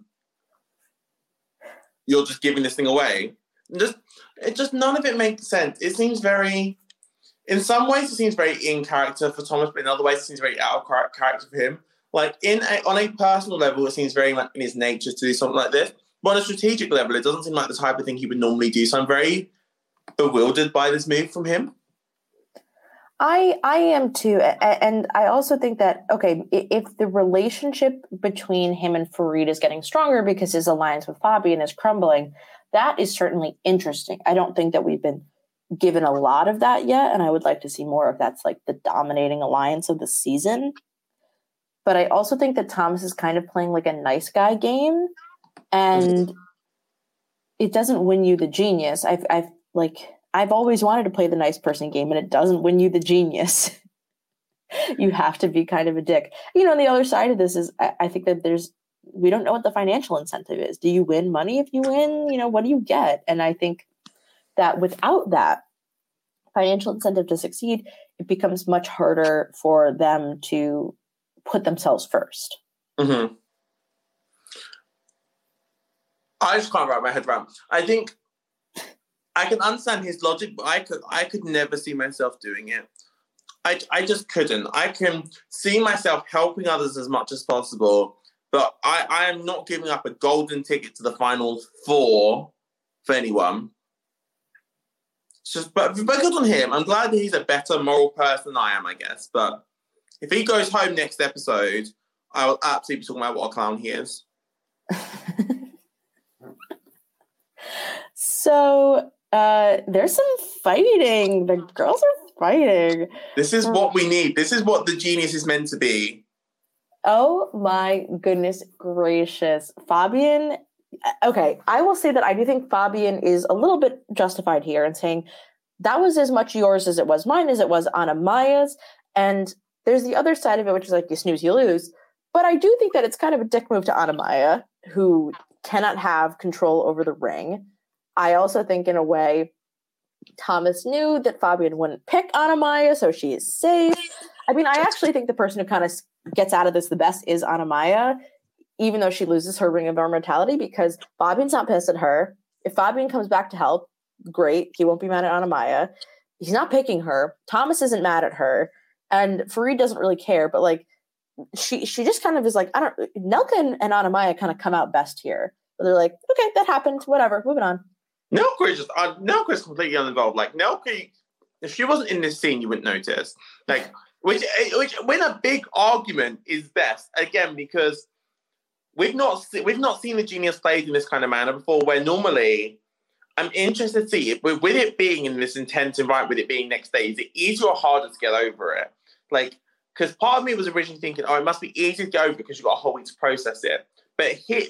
you're just giving this thing away. And just none of it makes sense. It seems very, in some ways, it seems very in character for Thomas, but in other ways, it seems very out of character for him. Like, on a personal level, it seems very much in his nature to do something like this. But on a strategic level, it doesn't seem like the type of thing he would normally do. So I'm very bewildered by this move from him. I am too, and I also think that, okay, if the relationship between him and Feride is getting stronger because his alliance with Fabian is crumbling, that is certainly interesting. I don't think that we've been given a lot of that yet, and I would like to see more if that's, like, the dominating alliance of the season. But I also think that Thomas is kind of playing, like, a nice guy game, and it doesn't win you the Genius. I've always wanted to play the nice person game, and it doesn't win you the Genius. You have to be kind of a dick. You know, on the other side of this is, I think that we don't know what the financial incentive is. Do you win money if you win? You know, what do you get? And I think that without that financial incentive to succeed, it becomes much harder for them to put themselves first. Mm-hmm. I just can't wrap my head around. I think I can understand his logic, but I could never see myself doing it. I just couldn't. I can see myself helping others as much as possible, but I am not giving up a golden ticket to the final four for anyone. It's just, but good on him. I'm glad that he's a better moral person than I am, I guess. But if he goes home next episode, I will absolutely be talking about what a clown he is. So... there's some fighting. The girls are fighting. This is what we need. This is what the Genius is meant to be. Oh my goodness gracious. Fabian. Okay, I will say that I do think Fabian is a little bit justified here in saying that was as much yours as it was mine, as it was Anna-Maja's. And there's the other side of it, which is like, you snooze, you lose. But I do think that it's kind of a dick move to Anna-Maja, who cannot have control over the ring. I also think, in a way, Thomas knew that Fabian wouldn't pick Anna-Maja, so she is safe. I mean, I actually think the person who kind of gets out of this the best is Anna-Maja, even though she loses her Ring of Immortality, because Fabian's not pissed at her. If Fabian comes back to help, great. He won't be mad at Anna-Maja. He's not picking her. Thomas isn't mad at her. And Feride doesn't really care, but, like, she just kind of is like, I don't... Nelke and Anna-Maja kind of come out best here. But they're like, okay, that happened. Whatever. Moving on. Nelke is just Nelke is completely uninvolved. Like, Nelke, if she wasn't in this scene, you wouldn't notice. Like, which when a big argument is best again, because we've not seen the Genius played in this kind of manner before. Where normally, I'm interested to see if with it being in this intense environment, with it being next day, is it easier or harder to get over it? Like, because part of me was originally thinking, oh, it must be easier to get over it because you've got a whole week to process it.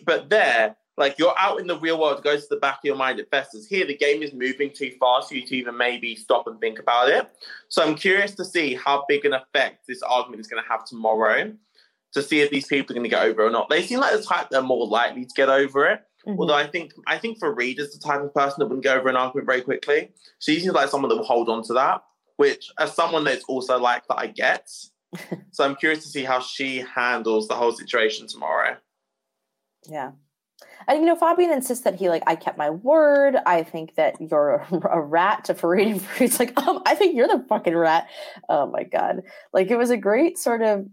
But there, Like, you're out in the real world, it goes to the back of your mind at best. As here, the game is moving too fast for you to even maybe stop and think about it. So I'm curious to see how big an effect this argument is going to have tomorrow, to see if these people are going to get over it or not. They seem like the type that are more likely to get over it. Mm-hmm. Although I think Feride is the type of person that wouldn't get over an argument very quickly. She seems like someone that will hold on to that, which, as someone that's also like that, I get. So I'm curious to see how she handles the whole situation tomorrow. Yeah. And, you know, Fabian insists that he, like, I kept my word. I think that you're a rat to Feride. And Faride's like, I think you're the fucking rat. Oh, my God. Like, it was a great sort of...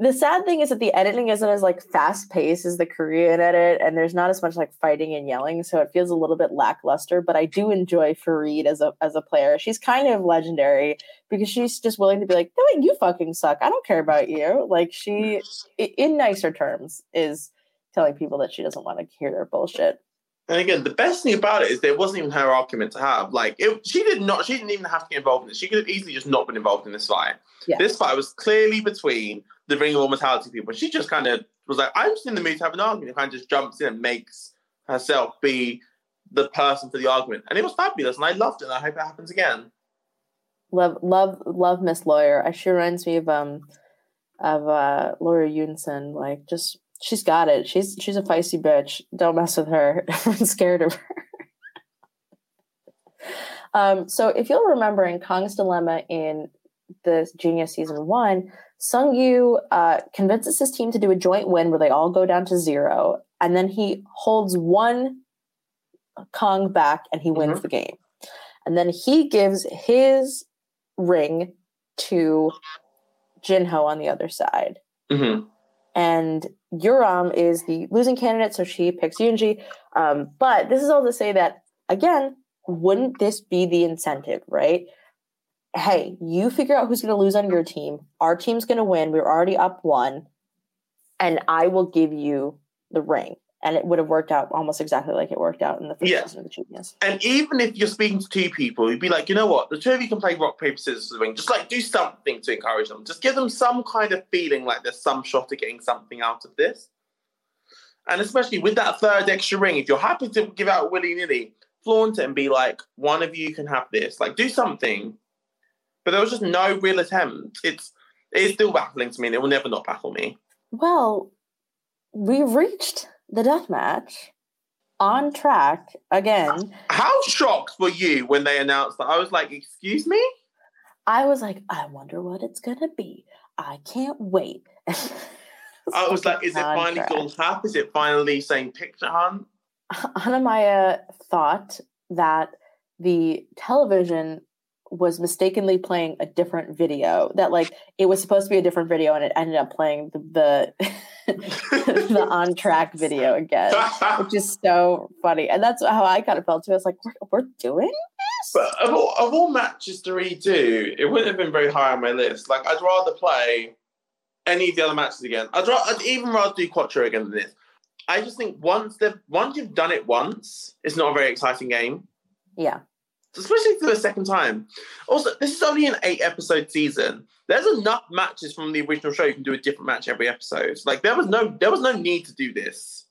The sad thing is that the editing isn't as, like, fast-paced as the Korean edit, and there's not as much, like, fighting and yelling, so it feels a little bit lackluster, but I do enjoy Feride as a player. She's kind of legendary because she's just willing to be like, no, wait, you fucking suck. I don't care about you. Like, she, in nicer terms, is telling people that she doesn't want to hear their bullshit. And again, the best thing about it is there wasn't even her argument to have. Like, she didn't even have to get involved in it. She could have easily just not been involved in this fight. Yeah. This fight was clearly between the Ring of Immortality people. She just kind of was like, I'm just in the mood to have an argument. And kind of just jumps in and makes herself be the person for the argument. And it was fabulous, and I loved it, and I hope it happens again. Love Miss Lawyer. She reminds me of Laura Yunsen. Like, just... She's got it. She's a feisty bitch. Don't mess with her. Everyone's scared of her. So if you'll remember, in Kong's Dilemma in the Genius Season 1, Seungyu convinces his team to do a joint win where they all go down to 0, and then he holds one Kong back and he wins the game. And then he gives his ring to Jin-ho on the other side. Mm-hmm. And Yuram is the losing candidate, so she picks Yoonji. But this is all to say that, again, wouldn't this be the incentive, right? Hey, you figure out who's going to lose on your team. Our team's going to win. We're already up 1. And I will give you the ring. And it would have worked out almost exactly like it worked out in the first season of the Genius. And even if you're speaking to two people, you'd be like, you know what? The two of you can play rock, paper, scissors for the ring. Just, like, do something to encourage them. Just give them some kind of feeling like there's some shot at getting something out of this. And especially with that third extra ring, if you're happy to give out willy-nilly, flaunt it and be like, one of you can have this. Like, do something. But there was just no real attempt. It's still baffling to me, and it will never not baffle me. Well, we reached... the death match on track again. How shocked were you when they announced that? I was like, excuse me? I was like, I wonder what it's going to be. I can't wait. I was like, is it finally gone half? Is it finally saying picture hunt? Anna-Maja thought that the television was mistakenly playing a different video, that, like, it was supposed to be a different video and it ended up playing the the on track video again, which is so funny. And that's how I kind of felt too. I was like, we're doing this? But of all matches to redo, it wouldn't have been very high on my list. Like, I'd rather play any of the other matches again. I'd even rather do Quattro again than this. I just think once you've done it once, it's not a very exciting game. Yeah. Especially for the second time. Also, this is only an 8-episode season. There's enough matches from the original show. You can do a different match every episode. Like, there was no need to do this.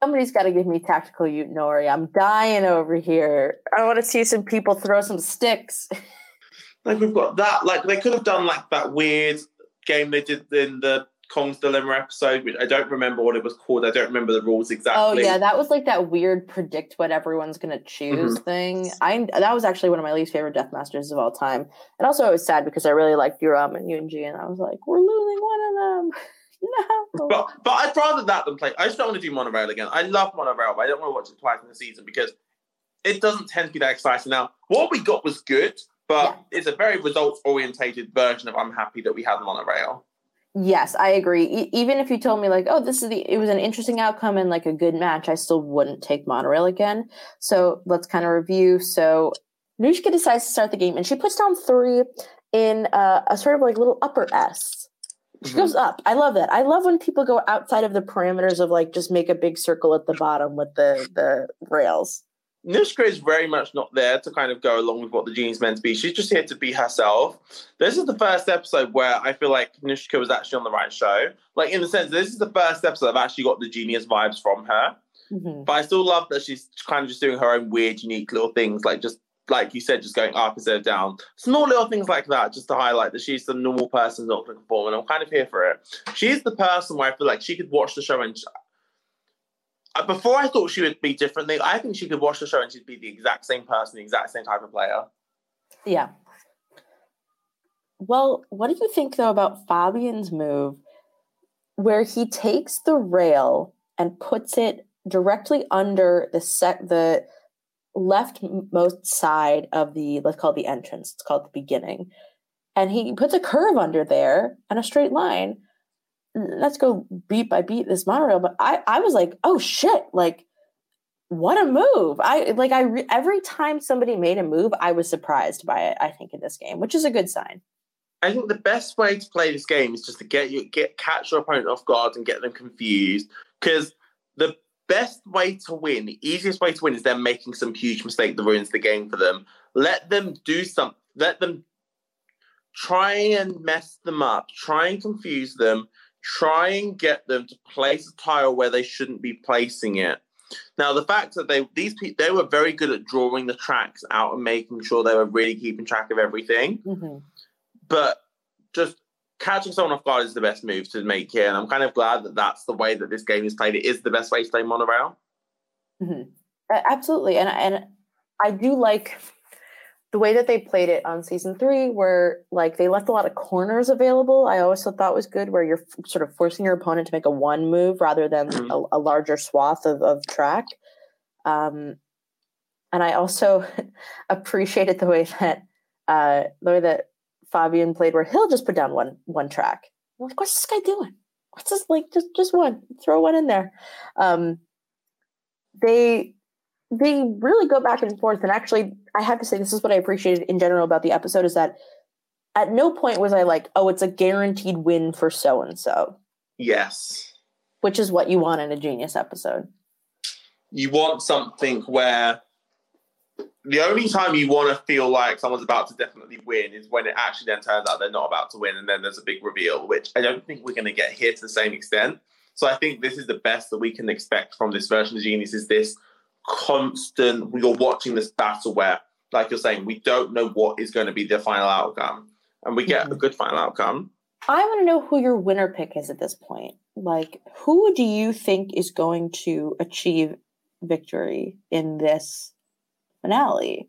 Somebody's got to give me tactical Yutinori. I'm dying over here. I want to see some people throw some sticks. Like, we've got that. Like, they could have done, like, that weird game they did in the Kong's Dilemma episode, which I don't remember what it was called. I don't remember the rules exactly. Oh yeah, that was like that weird predict what everyone's gonna choose thing. That was actually one of my least favorite Death Masters of all time. And also it was sad because I really liked Yuram and Yoonji, and I was like, we're losing one of them. No. But I'd rather that than play. I just don't want to do Monorail again. I love Monorail, but I don't want to watch it twice in the season because it doesn't tend to be that exciting. Now, what we got was good, but it's a very results orientated version of I'm happy that we had Monorail. Yes, I agree. Even if you told me, like, oh, it was an interesting outcome and, like, a good match, I still wouldn't take Monorail again. So let's kind of review. So Nouchka decides to start the game, and she puts down 3 in a sort of, like, little upper S. She goes up. I love that. I love when people go outside of the parameters of, like, just make a big circle at the bottom with the rails. Nouchka is very much not there to kind of go along with what the Genius meant to be. She's just here to be herself. This is the first episode where I feel like Nouchka was actually on the right show. Like, in the sense, this is the first episode I've actually got the Genius vibes from her. Mm-hmm. But I still love that she's kind of just doing her own weird, unique little things, like just like you said, just going up instead of down. Small little things like that, just to highlight that she's the normal person, not going to perform, and I'm kind of here for it. She's the person where I feel like she could watch the show and... Before I thought she would be differently, I think she could watch the show and she'd be the exact same person, the exact same type of player. Yeah. Well, what do you think, though, about Fabian's move where he takes the rail and puts it directly under the leftmost side of the, let's call it the entrance, it's called the beginning, and he puts a curve under there and a straight line. Let's go beat by beat this monorail. But I was like, oh shit, like what a move. Every time somebody made a move, I was surprised by it, I think, in this game, which is a good sign. I think the best way to play this game is just to catch your opponent off guard and get them confused, because the best way to win, easiest way to win, is them making some huge mistake that ruins the game for them. Let them do something. Let them try and mess them up. Try and confuse them. Try and get them to place a tile where they shouldn't be placing it. Now, the fact that these people were very good at drawing the tracks out and making sure they were really keeping track of everything. Mm-hmm. But just catching someone off guard is the best move to make here, and I'm kind of glad that that's the way that this game is played. It is the best way to play Monorail. Mm-hmm. Absolutely, and I do like the way that they played it on Season 3, where like they left a lot of corners available. I also thought was good, where you're sort of forcing your opponent to make a one move rather than a larger swath of track. And I also appreciated the way that Fabian played, where he'll just put down one track. I'm like, what's this guy doing? What's this, like, just one? Throw one in there. They really go back and forth, and actually, I have to say, this is what I appreciated in general about the episode, is that at no point was I like, oh, it's a guaranteed win for so-and-so. Yes. Which is what you want in a Genius episode. You want something where... The only time you want to feel like someone's about to definitely win is when it actually then turns out they're not about to win, and then there's a big reveal, which I don't think we're going to get here to the same extent. So I think this is the best that we can expect from this version of Genius, is this constant, we are watching this battle where, like you're saying, we don't know what is going to be the final outcome, and we get a good final outcome. I want to know who your winner pick is at this point. Like, who do you think is going to achieve victory in this finale?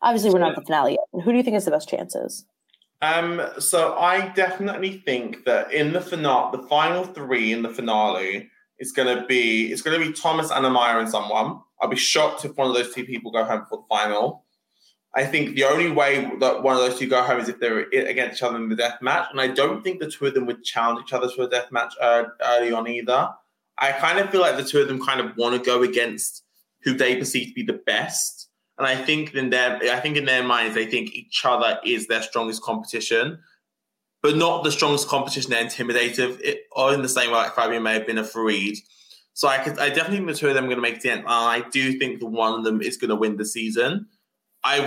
Obviously, we're not at the finale yet. Who do you think has the best chances? So I definitely think that in the finale, the final three in the finale is going to be Thomas, Anna-Maja, and someone. I'll be shocked if one of those two people go home for the final. I think the only way that one of those two go home is if they're against each other in the death match, and I don't think the two of them would challenge each other to a death match early on either. I kind of feel like the two of them kind of want to go against who they perceive to be the best. And I think in their minds, they think each other is their strongest competition, but not the strongest competition. They're intimidative, or in the same way like Fabian may have been a Feride. So I definitely think the two of them are going to make the end. I do think the one of them is going to win the season. A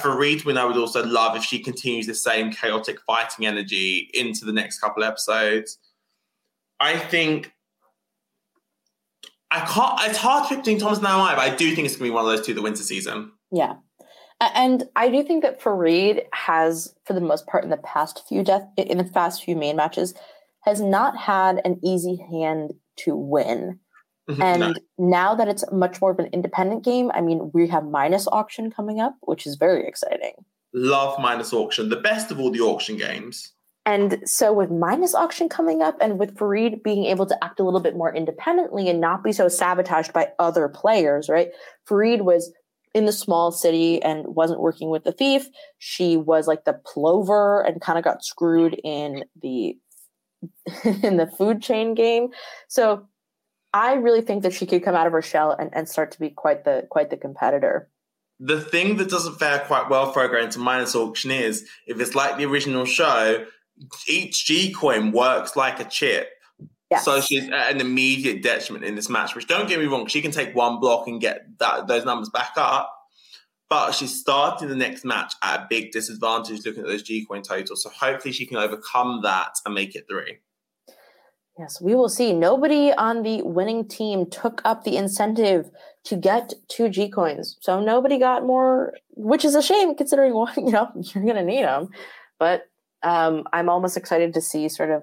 Feride win, I would also love if she continues the same chaotic fighting energy into the next couple episodes. It's hard to pick between Thomas and Anna-Maja, but I do think it's going to be one of those two that wins the season. Yeah. And I do think that Feride has, for the most part, in the past few main matches, has not had an easy hand to win. And now that it's much more of an independent game, I mean, we have Minus Auction coming up, which is very exciting. Love Minus Auction. The best of all the auction games. And so with Minus Auction coming up, and with Feride being able to act a little bit more independently and not be so sabotaged by other players, right? Feride was in the small city and wasn't working with the thief. She was like the plover and kind of got screwed in the food chain game. So I really think that she could come out of her shell and start to be quite the competitor. The thing that doesn't fare quite well for her going to Minus Auction is, if it's like the original show, each G coin works like a chip. Yes. So she's at an immediate detriment in this match, which, don't get me wrong, she can take one block and get those numbers back up, but she's starting the next match at a big disadvantage looking at those G coin totals. So hopefully she can overcome that and make it through. Yes, we will see. Nobody on the winning team took up the incentive to get 2 G coins. So nobody got more, which is a shame considering what, you know, you're going to need them. But I'm almost excited to see sort of,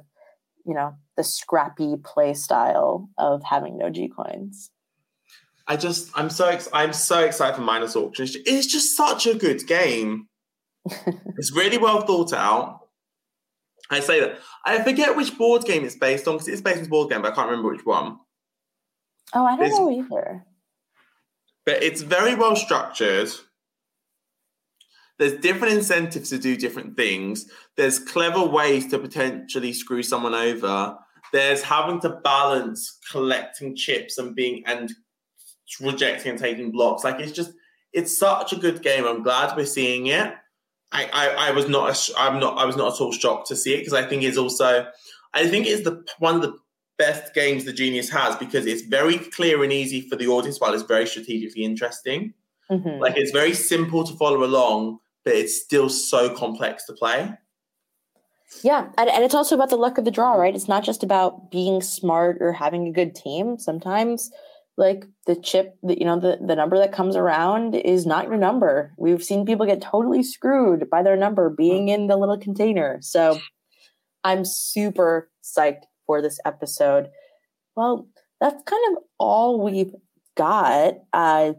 you know, the scrappy play style of having no G coins. I'm so excited for Minus Auction. It's just such a good game. It's really well thought out. I say that. I forget which board game it's based on, because it's based on a board game, but I can't remember which one. Oh, I don't know either. But it's very well structured. There's different incentives to do different things. There's clever ways to potentially screw someone over. There's having to balance collecting chips and being and rejecting and taking blocks. Like, it's such a good game. I'm glad we're seeing it. I was not at all shocked to see it, because I think it's also, I think it's one of the best games the Genius has, because it's very clear and easy for the audience while it's very strategically interesting. Mm-hmm. Like, it's very simple to follow along, but it's still so complex to play. Yeah, and it's also about the luck of the draw, right? It's not just about being smart or having a good team. Sometimes, like, the chip, you know, the number that comes around is not your number. We've seen people get totally screwed by their number being in the little container. So I'm super psyched for this episode. Well, that's kind of all we've got. I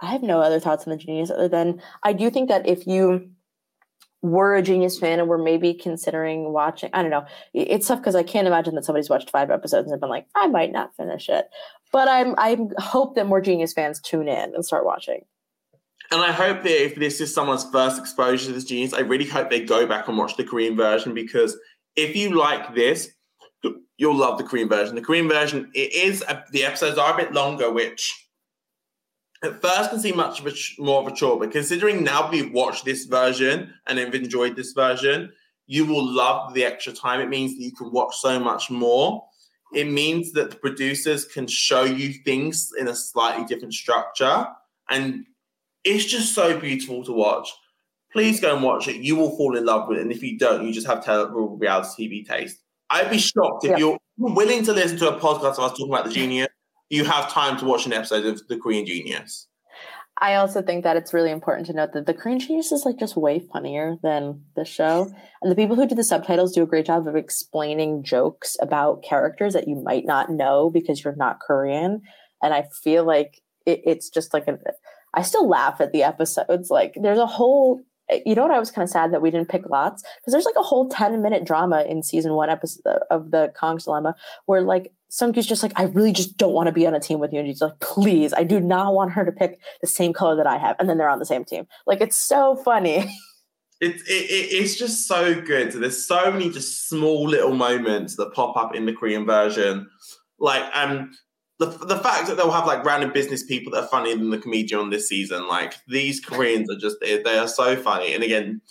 have no other thoughts on the Genius other than I do think that if you were a Genius fan and were maybe considering watching, I don't know, it's tough because I can't imagine that somebody's watched 5 episodes and been like, I might not finish it. But I hope that more Genius fans tune in and start watching. And I hope that if this is someone's first exposure to this Genius, I really hope they go back and watch the Korean version, because if you like this, you'll love the Korean version. The Korean version, the episodes are a bit longer, which at first can seem more of a chore, but considering now we've watched this version and have enjoyed this version, you will love the extra time. It means that you can watch so much more. It means that the producers can show you things in a slightly different structure. And it's just so beautiful to watch. Please go and watch it. You will fall in love with it. And if you don't, you just have terrible reality TV taste. I'd be shocked if you're willing to listen to a podcast of us talking about the Genius, you have time to watch an episode of the Korean Genius. I also think that it's really important to note that the Korean Genius is like just way funnier than the show. And the people who do the subtitles do a great job of explaining jokes about characters that you might not know because you're not Korean. And I feel like it's just like, I still laugh at the episodes. Like, there's a whole, you know what, I was kind of sad that we didn't pick lots, because there's like a whole 10-minute drama in season 1 episode of the Kong's Dilemma where like, Seungyu's just like, I really just don't want to be on a team with you. And she's like, please, I do not want her to pick the same color that I have. And then they're on the same team. Like, it's so funny. It's just so good. So there's so many just small little moments that pop up in the Korean version. Like, the fact that they'll have like random business people that are funnier than the comedian on this season. Like, these Koreans are just, they are so funny. And again,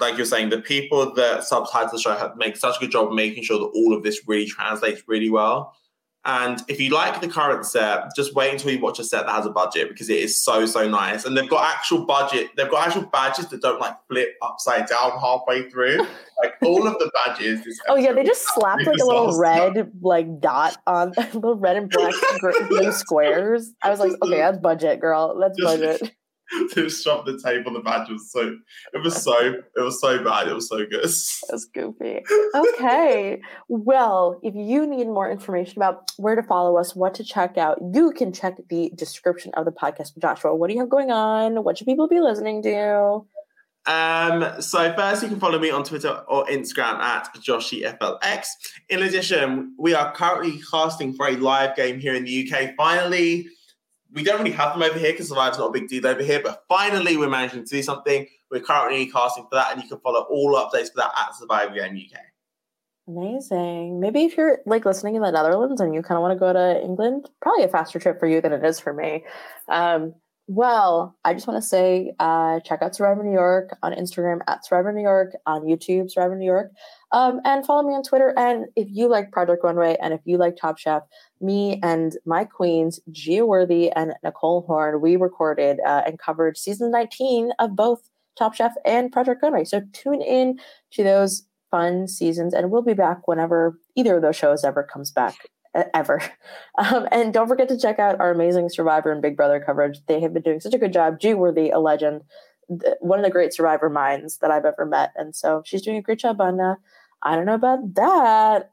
like you're saying, the people that subtitle the show make such a good job of making sure that all of this really translates really well. And if you like the current set, just wait until you watch a set that has a budget, because it is so, so nice. And they've got actual budget. They've got actual badges that don't like flip upside down halfway through. Like, all of the badges. Oh yeah, they just slapped like a little red like dot on a little red and black blue squares. I was like, okay, that's budget, girl. That's budget. To shove the tape on the badge was so bad. It was so good. It was goofy. Okay. Well, if you need more information about where to follow us, what to check out, you can check the description of the podcast. Joshua, what do you have going on? What should people be listening to? So first, you can follow me on Twitter or Instagram at JoshyFLX. In addition, we are currently casting for a live game here in the UK. Finally. We don't really have them over here because Survivor's not a big deal over here, but finally we're managing to do something. We're currently casting for that, and you can follow all updates for that at Survivor Game UK. Amazing. Maybe if you're like listening in the Netherlands and you kind of want to go to England, probably a faster trip for you than it is for me. Well, I just want to say, check out Survivor New York on Instagram at Survivor New York, on YouTube, Survivor New York, and follow me on Twitter. And if you like Project Runway and if you like Top Chef, me and my queens, Gia Worthy and Nicole Horn, we recorded and covered season 19 of both Top Chef and Project Runway. So tune in to those fun seasons, and we'll be back whenever either of those shows ever comes back. And don't forget to check out our amazing Survivor and Big Brother coverage. They have been doing such a good job. Gia Worthy, a legend, one of the great Survivor minds that I've ever met, and so she's doing a great job on I don't know about that.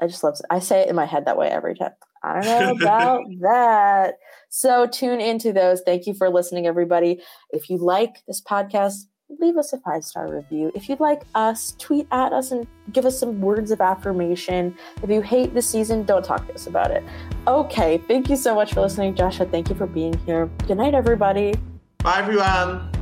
I just love it. I say it in my head that way every time. I don't know about that. So tune into those. Thank you for listening, everybody. If you like this podcast, leave us a 5-star review. If you'd like us, tweet at us and give us some words of affirmation. If you hate the season, don't talk to us about it. Okay, thank you so much for listening. Joshua, thank you for being here. Good night, everybody. Bye, everyone.